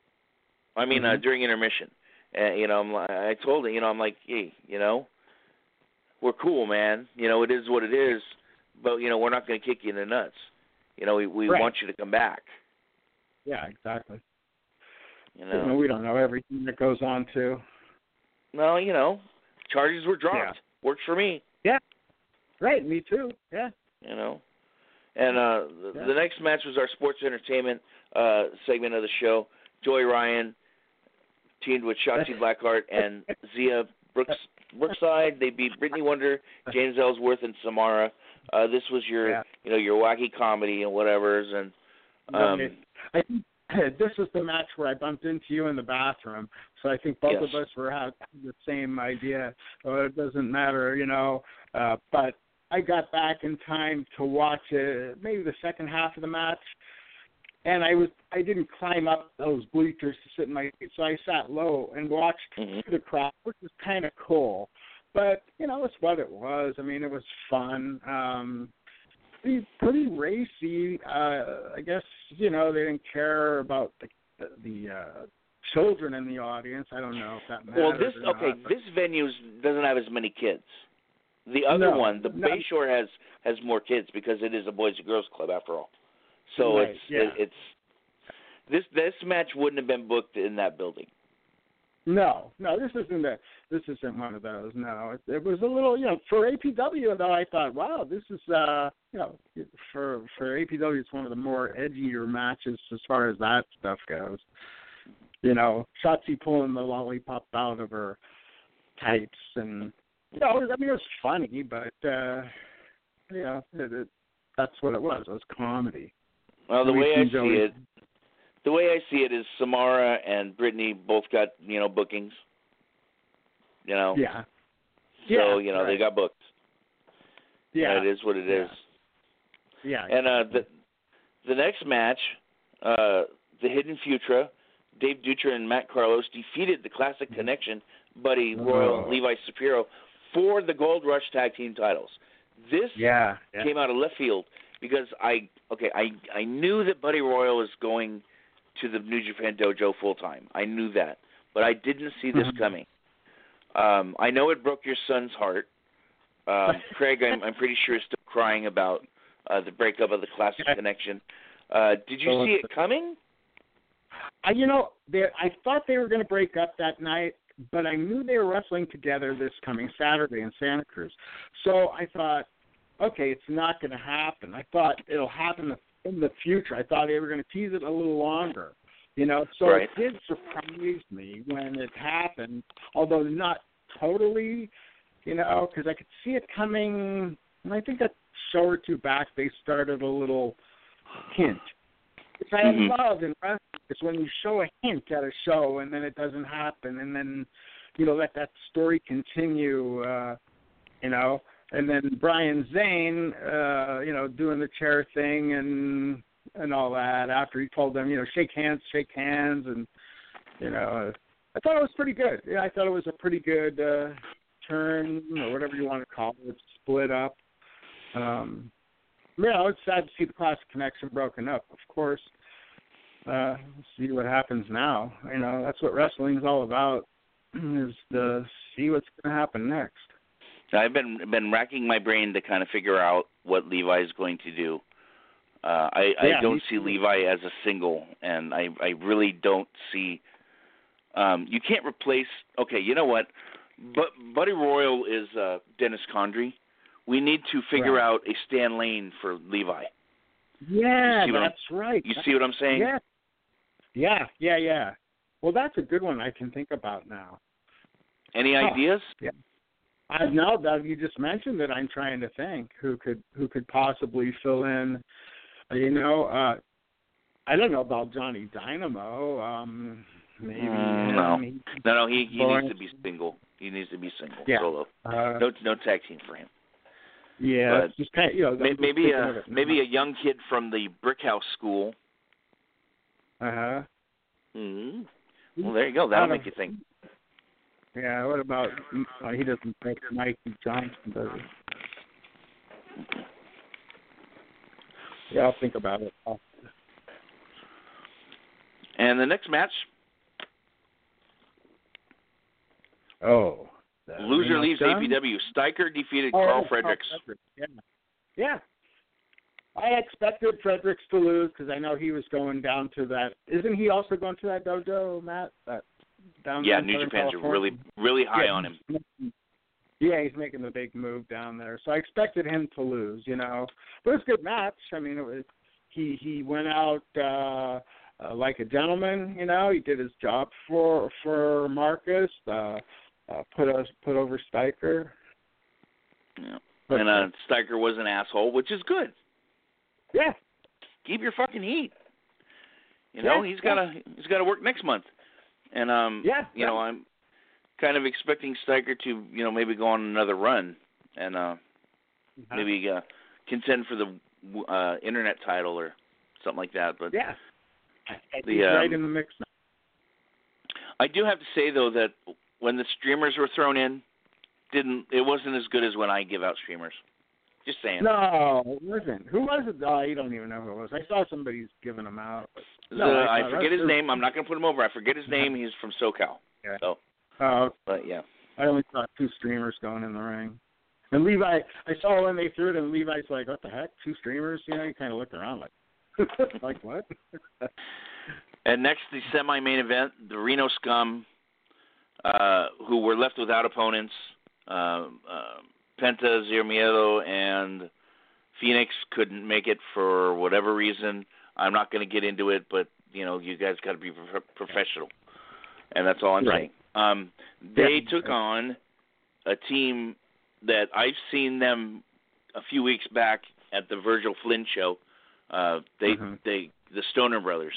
I mean, mm-hmm. uh, during intermission, and you know, I'm like, I told him, you know, I'm like, hey, you know, we're cool, man. You know, it is what it is, but you know, we're not going to kick you in the nuts. You know, we we right. want you to come back. Yeah, exactly. You know, you know, we don't know everything that goes on, too. No, you know, charges were dropped. Yeah. Worked for me. Yeah. Right, me too. Yeah. You know. And uh, yeah. the next match was our sports entertainment uh, segment of the show. Joey Ryan teamed with Shotzi Blackheart and Zia Brooks, Brookside. They beat Brittany Wonder, James Ellsworth, and Samara. Uh, this was your, yeah. you know, your wacky comedy and whatever's. And um, okay. I think this is the match where I bumped into you in the bathroom. So I think both yes. of us were having the same idea. Oh, it doesn't matter, you know. Uh, but I got back in time to watch uh, maybe the second half of the match. And I was I didn't climb up those bleachers to sit in my seat. So I sat low and watched mm-hmm. through the crowd, which is kind of cool. But, you know, it's what it was. I mean, it was fun. Um Pretty, pretty racy. Uh, I guess, you know, they didn't care about the the uh, children in the audience. I don't know if that matters. Well, this or okay, not, this venue doesn't have as many kids. The other no, one, the no. Bayshore has has more kids because it is a boys and girls club after all. So right, it's yeah. it, it's this this match wouldn't have been booked in that building. No, no, this isn't a, this isn't one of those. No, it, it was a little, you know, for A P W though. I thought, wow, this is, uh, you know, for for A P W, it's one of the more edgier matches as far as that stuff goes. You know, Shotzi pulling the lollipop out of her tights, and you know, I mean, it was funny, but uh, you know, it, it, that's what it was. It was comedy. Well, the way I see it. The way I see it is Samara and Brittany both got, you know, bookings. You know? Yeah. So, yeah, you know, right. they got booked. Yeah. And it is what it yeah. is. Yeah. And uh, the the next match, uh, the Hidden Futura, Dave Dutra and Matt Carlos defeated the Classic Connection, Buddy Royal and Levi Shapiro, for the Gold Rush Tag Team titles. This yeah. Yeah. came out of left field because I, okay, I, I knew that Buddy Royal was going to the New Japan Dojo full-time. I knew that. But I didn't see this mm-hmm. coming. Um, I know it broke your son's heart. Um, Craig, I'm, I'm pretty sure, is still crying about uh, the breakup of the Classic Connection. Uh, did you see it coming? I, you know, they, I thought they were going to break up that night, but I knew they were wrestling together this coming Saturday in Santa Cruz. So I thought, okay, it's not going to happen. I thought it'll happen the in the future. I thought they were going to tease it a little longer, you know. So right. it did surprise me when it happened, although not totally, you know, because I could see it coming. And I think a show or two back, they started a little hint, which I mm-hmm. love in wrestling. It's when you show a hint at a show and then it doesn't happen, and then you know let that story continue, uh, you know. And then Brian Zane, uh, you know, doing the chair thing and and all that after he told them, you know, shake hands, shake hands. And, you know, I thought it was pretty good. Yeah, I thought it was a pretty good uh, turn or whatever you want to call it, split up. Um, you know, it's sad to see the Classic Connection broken up, of course. Uh, see what happens now. You know, that's what wrestling is all about, is to see what's going to happen next. I've been been racking my brain to kind of figure out what Levi is going to do. Uh, I, yeah, I don't see Levi as a single, and I, I really don't see um, – you can't replace – okay, you know what? But Buddy Royal is uh, Dennis Condrey. We need to figure right. out a Stan Lane for Levi. Yeah, that's I'm, right. You that's, see what I'm saying? Yeah. yeah, yeah, yeah. Well, that's a good one I can think about now. Any oh, ideas? Yeah. I know that you just mentioned that I'm trying to think who could who could possibly fill in. You know, uh, I don't know about Johnny Dynamo. Um, maybe mm, no, maybe. no, no. He, he needs to be single. He needs to be single. Yeah. Solo. Uh, no, no tag team for him. Yeah, but just kind of, you know, maybe maybe a, maybe a young kid from the Brickhouse School. Uh huh. Mm-hmm. Well, there you go. That'll make you think. Yeah. What about? Uh, he doesn't think Mike Johnson does he? Okay. Yeah, I'll think about it. I'll... And the next match. Oh. Loser leaves A P W. Steiker defeated oh, Carl Fredericks. Fredericks. Yeah. yeah. I expected Fredericks to lose because I know he was going down to that. Isn't he also going to that dojo, Matt? That down yeah, New Japan's really, really high yeah, on him. Yeah, he's making the big move down there. So I expected him to lose, you know. But it was a good match. I mean, it was, he, he went out uh, uh, like a gentleman, you know. He did his job for, for Marcus. Uh Uh, put us put over Steiker. Yeah. But, and uh, Steiker was an asshole, which is good. Yeah. Keep your fucking heat. You know, yeah, he's yeah. gotta he's gotta work next month. And um yeah, you yeah. know, I'm kind of expecting Steiker to, you know, maybe go on another run and uh uh-huh. maybe uh, contend for the uh, internet title or something like that. But yeah. I, I the, he's um, right in the mix now. I do have to say though that when the streamers were thrown in, didn't it wasn't as good as when I give out streamers. Just saying. No, it wasn't. Who was it? Oh, you don't even know who it was. I saw somebody's giving them out. No, the, I, I forget his name. I'm not going to put him over. I forget his name. He's from SoCal. Yeah. So, oh. But, yeah. I only saw two streamers going in the ring. And Levi, I saw when they threw it, and Levi's like, what the heck? Two streamers? You know, he kind of looked around like, like what? And next, the semi-main event, the Reno Scum, Uh, who were left without opponents, uh, uh, Penta, Zero Miedo, and Phoenix couldn't make it for whatever reason. I'm not going to get into it, but, you know, you guys got to be pro- professional, and that's all I'm right. saying. Um, they yeah. took on a team that I've seen them a few weeks back at the Virgil Flynn show, uh, They, mm-hmm. they, the Stoner Brothers,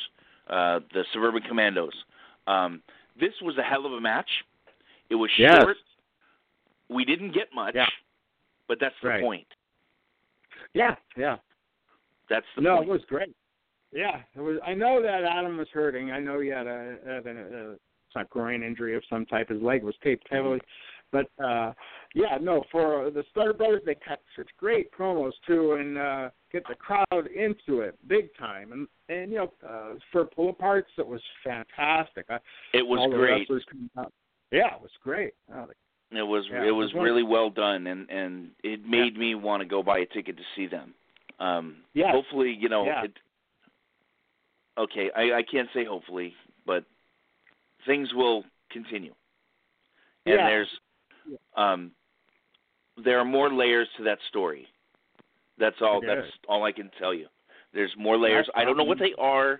uh, the Suburban Commandos. Um This was a hell of a match. It was yes. short. We didn't get much, yeah. but that's the right. point. Yeah, yeah. That's the no, point. No, it was great. Yeah, it was. I know that Adam was hurting. I know he had a, had a, a, a groin injury of some type. His leg was taped heavily. But, uh, yeah, no, for the Stoner Brothers, they cut such great promos, too, and uh, get the crowd into it big time. And, and you know, uh, for pull-aparts, it was fantastic. I, it was all great. The wrestlers came out. Yeah, it was great. Oh, the, it was yeah, it was, it was really well done, and, and it made yeah. me want to go buy a ticket to see them. Um, yeah. Hopefully, you know, yeah. it, okay, I, I can't say hopefully, but things will continue. And yeah. there's... Um, there are more layers to that story. That's all. That's all I can tell you. There's more layers. I don't know what they are.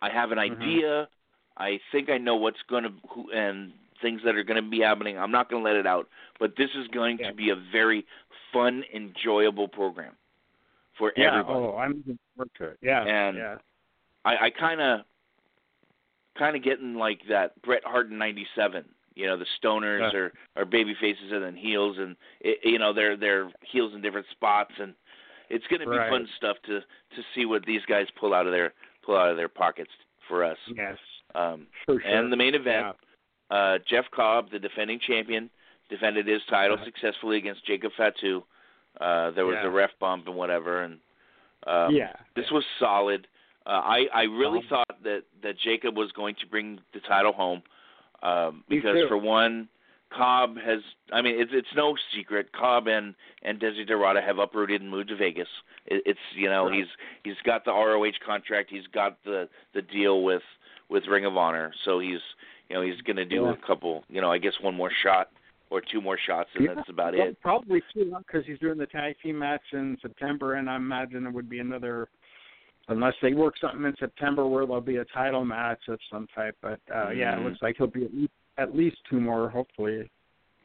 I have an idea. Mm-hmm. I think I know what's going to and things that are going to be happening. I'm not going to let it out. But this is going yeah. to be a very fun, enjoyable program for yeah, everybody. Oh, I'm looking forward to it. Yeah, and yeah. I kind of, kind of getting like that Bret Hart in ninety-seven. You know, the stoners yeah. are, are baby faces and then heels, and, it, you know, they're, they're heels in different spots. And it's going to be right. fun stuff to, to see what these guys pull out of their pull out of their pockets for us. Yes, um, for sure. And the main event, yeah. uh, Jeff Cobb, the defending champion, defended his title yeah. successfully against Jacob Fatu. Uh, there was yeah. a ref bump and whatever. And um, yeah. this yeah. was solid. Uh, I, I really um, thought that, that Jacob was going to bring the title home. Um, because for one, Cobb has, I mean, it's, it's no secret. Cobb and, and Desiderata have uprooted and moved to Vegas. It, it's, you know, right. he's, he's got the R O H contract. He's got the, the deal with, with Ring of Honor. So he's, you know, he's going to do yeah. a couple, you know, I guess one more shot or two more shots. And yeah, that's about well, it. Probably two, because he's doing the tag team match in September. And I imagine it would be another, unless they work something in September where there'll be a title match of some type. But, uh, yeah, it looks like he'll be at least, at least two more, hopefully.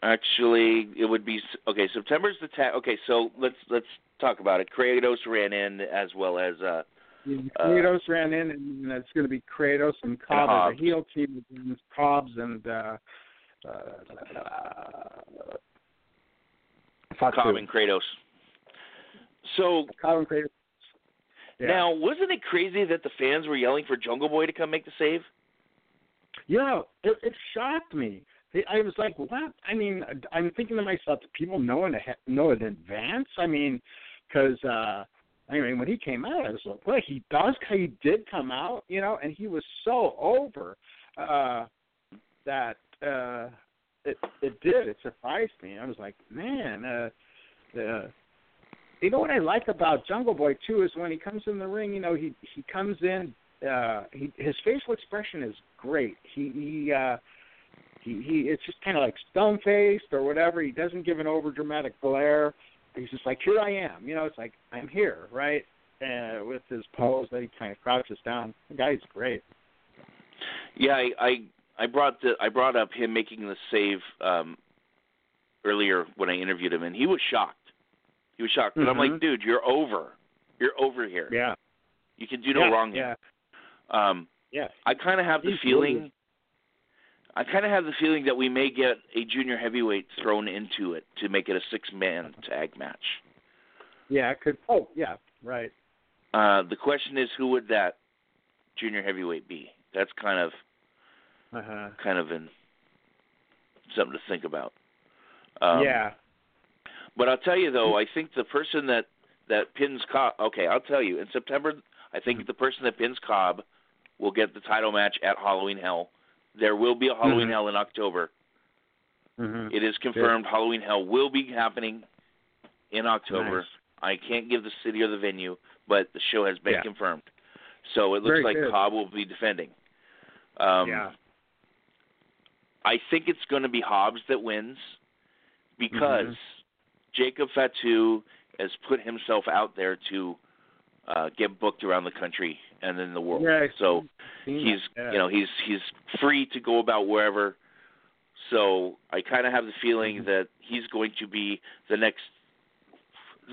Actually, it would be – okay, September's the ta- – okay, so let's let's talk about it. Kratos ran in as well as uh, Kratos uh, ran in, and it's going to be Kratos and Cobb Cobb. as a heel team against Cobbs and uh, uh, Cobb two. and Kratos. So Cobb and Kratos. Yeah. Now, wasn't it crazy that the fans were yelling for Jungle Boy to come make the save? Yeah, it, it shocked me. I was like, what? I mean, I'm thinking to myself, do people know in, know in advance? I mean, because, uh, I mean, when he came out, I was like, well, he does, he did come out, you know, and he was so over uh, that uh, it, it did. It surprised me. I was like, man, uh, the, you know what I like about Jungle Boy, too, is when he comes in the ring, you know, he, he comes in, uh, he, his facial expression is great. He, he, uh, He, he it's just kind of like stone-faced or whatever. He doesn't give an over-dramatic glare. He's just like, here I am. You know, it's like, I'm here, right? Uh, with his pose that he kind of crouches down. The guy's great. Yeah, I I, I brought the I brought up him making the save um, earlier when I interviewed him, and he was shocked. He was shocked. But mm-hmm. I'm like, dude, you're over. You're over here. Yeah. You can do no yeah, wrong yeah. here. Um, yeah. I kind of have He's the feeling... Brilliant. I kind of have the feeling that we may get a junior heavyweight thrown into it to make it a six-man tag match. Yeah, it could. Oh, yeah, right. Uh, the question is, who would that junior heavyweight be? That's kind of, uh-huh. kind of in, something to think about. Um, yeah. But I'll tell you though, I think the person that that pins Cobb. Okay, I'll tell you. In September, I think the person that pins Cobb will get the title match at Halloween Hell. There will be a Halloween mm-hmm. Hell in October. Mm-hmm. It is confirmed yeah. Halloween Hell will be happening in October. Nice. I can't give the city or the venue, but the show has been yeah. confirmed. So it looks Very like good. Cobb will be defending. Um, yeah. I think it's going to be Hobbs that wins because mm-hmm. Jacob Fatu has put himself out there to Uh, get booked around the country and in the world. Yeah, so he's, yeah. you know, he's he's free to go about wherever. So I kind of have the feeling mm-hmm. that he's going to be the next,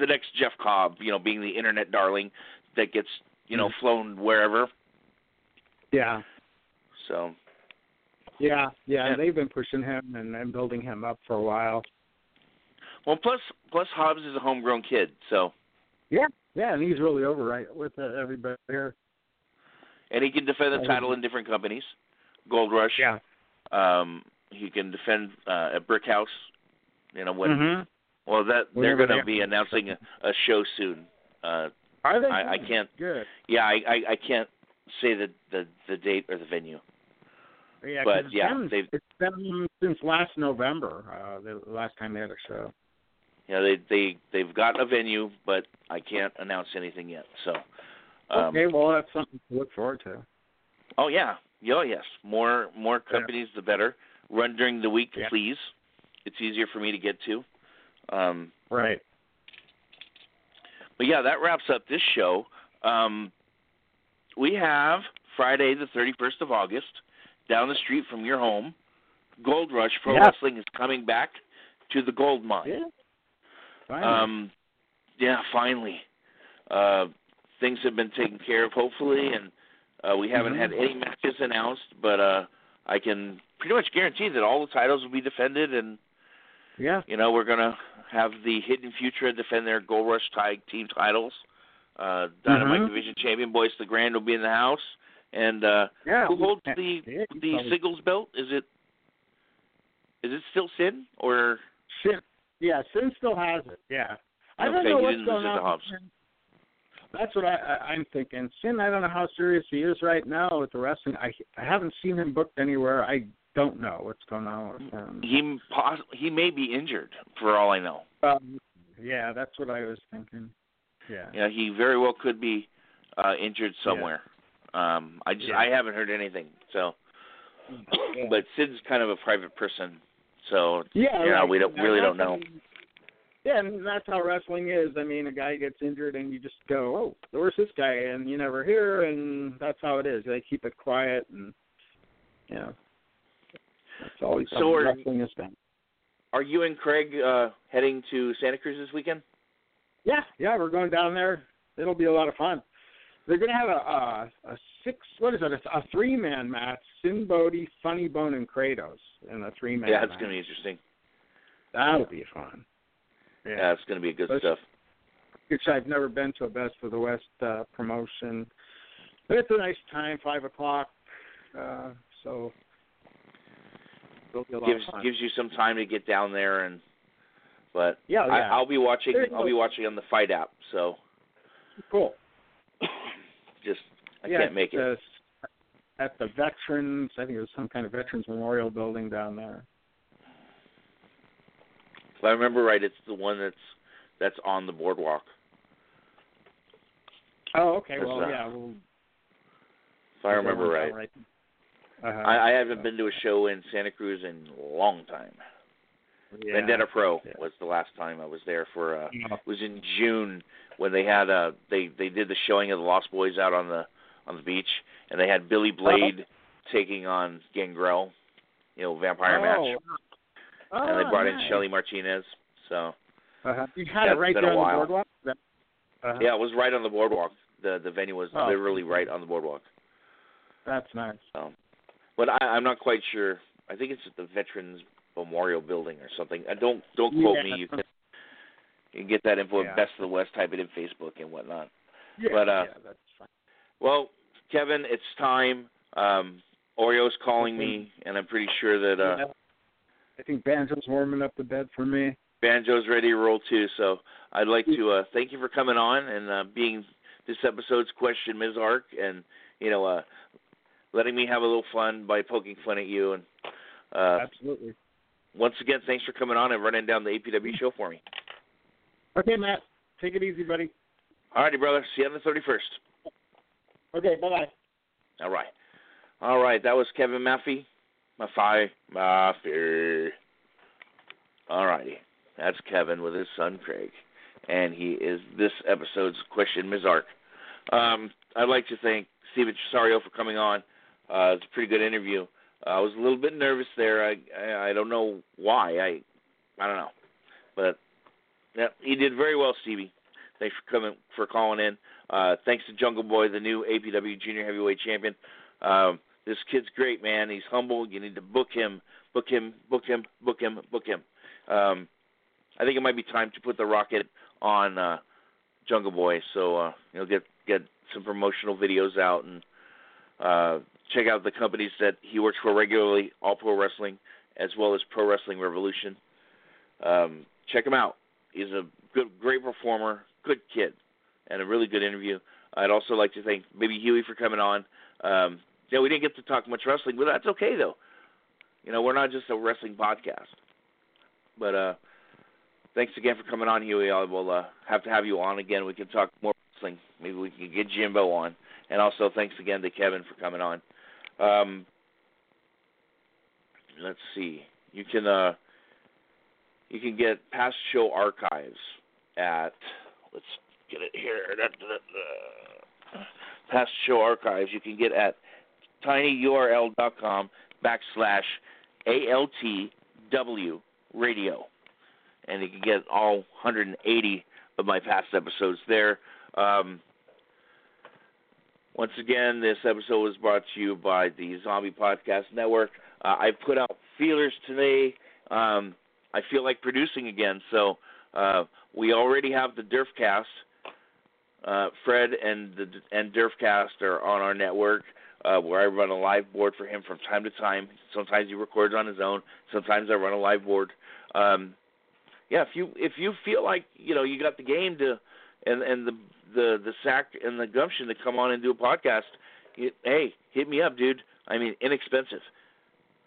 the next Jeff Cobb, you know, being the internet darling that gets, you know, mm-hmm. flown wherever. Yeah. So. Yeah, yeah, and they've been pushing him and, and building him up for a while. Well, plus plus Hobbs is a homegrown kid, so. Yeah. Yeah, and he's really over right with uh, everybody here. And he can defend the title in different companies. Gold Rush. Yeah. Um, he can defend uh, at Brick House. You know when? Mm-hmm. Well, that Whenever they're going to be announcing a, a show soon. Uh, Are they? I, I can't. Good. Yeah, I, I, I can't say the, the, the date or the venue. Yeah, but yeah, been, they've it's been since last November. Uh, the last time they had a show. You know, they, they, they've got a venue, but I can't announce anything yet. So, um, okay, well, that's something to look forward to. Oh, yeah. Oh, yes. More more companies, yeah. the better. Run during the week, yeah. please. It's easier for me to get to. Um, right. But, yeah, that wraps up this show. Um, we have Friday the thirty-first of August, down the street from your home. Gold Rush Pro yeah. Wrestling is coming back to the gold mine. Yeah. Finally. Um, yeah, finally. Uh, things have been taken care of, hopefully, and uh, we haven't had any matches announced, but uh, I can pretty much guarantee that all the titles will be defended, and yeah, you know, we're going to have the Hidden Future defend their Gold Rush tag team titles. Uh, Dynamite mm-hmm. Division Champion Boyce LeGrand will be in the house, and uh, yeah, who holds the yeah, the singles belt? Is it is it still Sin or Sin? Yeah, Sin still has it, yeah. I okay, don't know what's going on. That's what I, I, I'm thinking. Sin, I don't know how serious he is right now with the wrestling. I, I haven't seen him booked anywhere. I don't know what's going on with him. He, poss- he may be injured, for all I know. Um, yeah, that's what I was thinking. Yeah, yeah, he very well could be uh, injured somewhere. Yeah. Um, I just yeah. I haven't heard anything. So, yeah. But Sin's kind of a private person. So, yeah, you know, right. we don't, really don't know. Yeah, and that's how wrestling is. I mean, a guy gets injured and you just go, oh, where's this guy? And you never hear, and that's how it is. They keep it quiet, and, you know, that's always so how wrestling is done. Are you and Craig uh, heading to Santa Cruz this weekend? Yeah, yeah, we're going down there. It'll be a lot of fun. They're going to have a, a, a six, what is it, a, a three-man match, Sin Bodhi, Funny Bone, and Kratos in a three-man yeah, match. Yeah, it's going to be interesting. That'll be fun. Yeah, yeah it's going to be good Let's, stuff. Which I've never been to a Best of the West uh, promotion. But it's a nice time, five o'clock, uh, so it'll be a lot gives, of fun. Gives you some time to get down there. and. But yeah, yeah. I, I'll be watching There's I'll no... be watching on the Fight app, so. Cool. Just, I yeah, can't make it. The, at the Veterans, I think it was some kind of Veterans Memorial Building down there. If I remember right, it's the one that's that's on the boardwalk. Oh, okay. That's well, not, yeah. We'll, if I remember right. right. Uh-huh. I, I haven't uh, been to a show in Santa Cruz in a long time. Yeah. Vendetta Pro yeah. was the last time I was there for. Uh, yeah. It was in June when they had uh they, they did the showing of the Lost Boys out on the on the beach, and they had Billy Blade oh. taking on Gangrel, you know, vampire oh. match, oh, and they brought nice. in Shelly Martinez. So uh-huh. you had it right there on the boardwalk. Uh-huh. Yeah, it was right on the boardwalk. The the venue was oh. literally right on the boardwalk. That's nice. So, but I, I'm not quite sure. I think it's at the Veterans Memorial Building or something. Uh, don't don't quote yeah. me. You can, you can get that info yeah. at Best of the West. Type it in Facebook and whatnot. Yeah, but, uh, yeah that's fine. Well, Kevin, it's time. Um, Oreo's calling me, and I'm pretty sure that. Uh, yeah. I think Banjo's warming up the bed for me. Banjo's ready to roll too. So I'd like to uh, thank you for coming on and uh, being this episode's question, Miz Ark, and you know, uh, letting me have a little fun by poking fun at you. And uh, absolutely. Once again, thanks for coming on and running down the A P W show for me. Okay, Matt. Take it easy, buddy. All righty, brother. See you on the thirty-first. Okay, bye-bye. All right. All right, that was Kevin Maffey. Maffey. Maffey. All righty. That's Kevin with his son, Craig. And he is this episode's question, Miz Ark. Um, I'd like to thank Steven Tresario for coming on. Uh, it's a pretty good interview. I was a little bit nervous there. I, I I don't know why. I I don't know, but yeah, he did very well, Stevie. Thanks for coming for calling in. Uh, thanks to Jungle Boy, the new A P W Junior Heavyweight Champion. Um, this kid's great, man. He's humble. You need to book him, book him, book him, book him, book him. Um, I think it might be time to put the rocket on uh, Jungle Boy, so uh, you know, get get some promotional videos out and. Uh, Check out the companies that he works for regularly, All Pro Wrestling, as well as Pro Wrestling Revolution. Um, check him out. He's a good, great performer, good kid, and a really good interview. I'd also like to thank Baby Huey for coming on. Um, yeah, we didn't get to talk much wrestling, but that's okay, though. You know, we're not just a wrestling podcast. But uh, thanks again for coming on, Huey. I will uh, have to have you on again. We can talk more wrestling. Maybe we can get Jimbo on. And also thanks again to Kevin for coming on. Um, let's see. You can uh, you can get past show archives at let's get it here. Da, da, da, da. Past show archives you can get at tinyurl.com backslash ALTW radio, and you can get all one hundred eighty of my past episodes there. Um, Once again, this episode was brought to you by the Zombie Podcast Network. Uh, I put out feelers today. Um, I feel like producing again, so uh, we already have the DERFcast. Uh, Fred and the and DERFcast are on our network, uh, where I run a live board for him from time to time. Sometimes he records on his own. Sometimes I run a live board. Um, yeah, if you if you feel like you know you got the game to. And, and the the the sack and the gumption to come on and do a podcast, it, hey, hit me up, dude. I mean, inexpensive.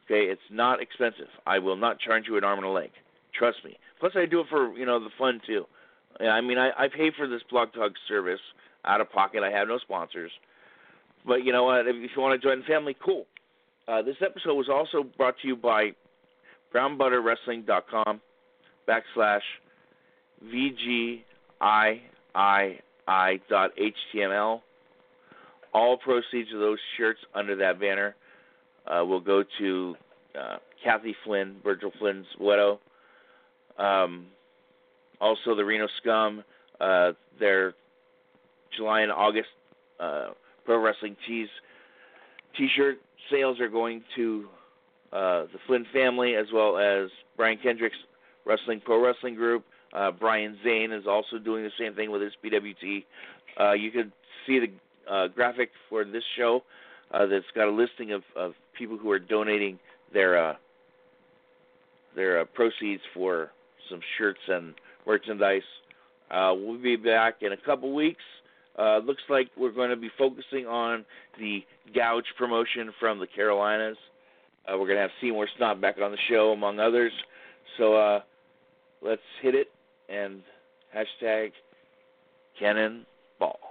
Okay, it's not expensive. I will not charge you an arm and a leg. Trust me. Plus, I do it for, you know, the fun, too. I mean, I, I pay for this Blog Talk service out of pocket. I have no sponsors. But you know what? If you want to join the family, cool. Uh, this episode was also brought to you by brown butter wrestling dot com backslash V G I I I dot H T M L. All proceeds of those shirts under that banner uh, will go to uh, Kathy Flynn, Virgil Flynn's widow. Um, also, the Reno Scum, uh, their July and August uh, Pro Wrestling Tees T-shirt sales are going to uh, the Flynn family, as well as Brian Kendrick's Wrestling Pro Wrestling Group. Uh, Brian Zane is also doing the same thing with his P W T. Uh, you can see the uh, graphic for this show uh, that's got a listing of, of people who are donating their uh, their uh, proceeds for some shirts and merchandise. Uh, we'll be back in a couple weeks. Uh, looks like we're going to be focusing on the Gouge promotion from the Carolinas. Uh, we're going to have Seymour Snob back on the show, among others. So uh, let's hit it and hashtag Cannon Ball.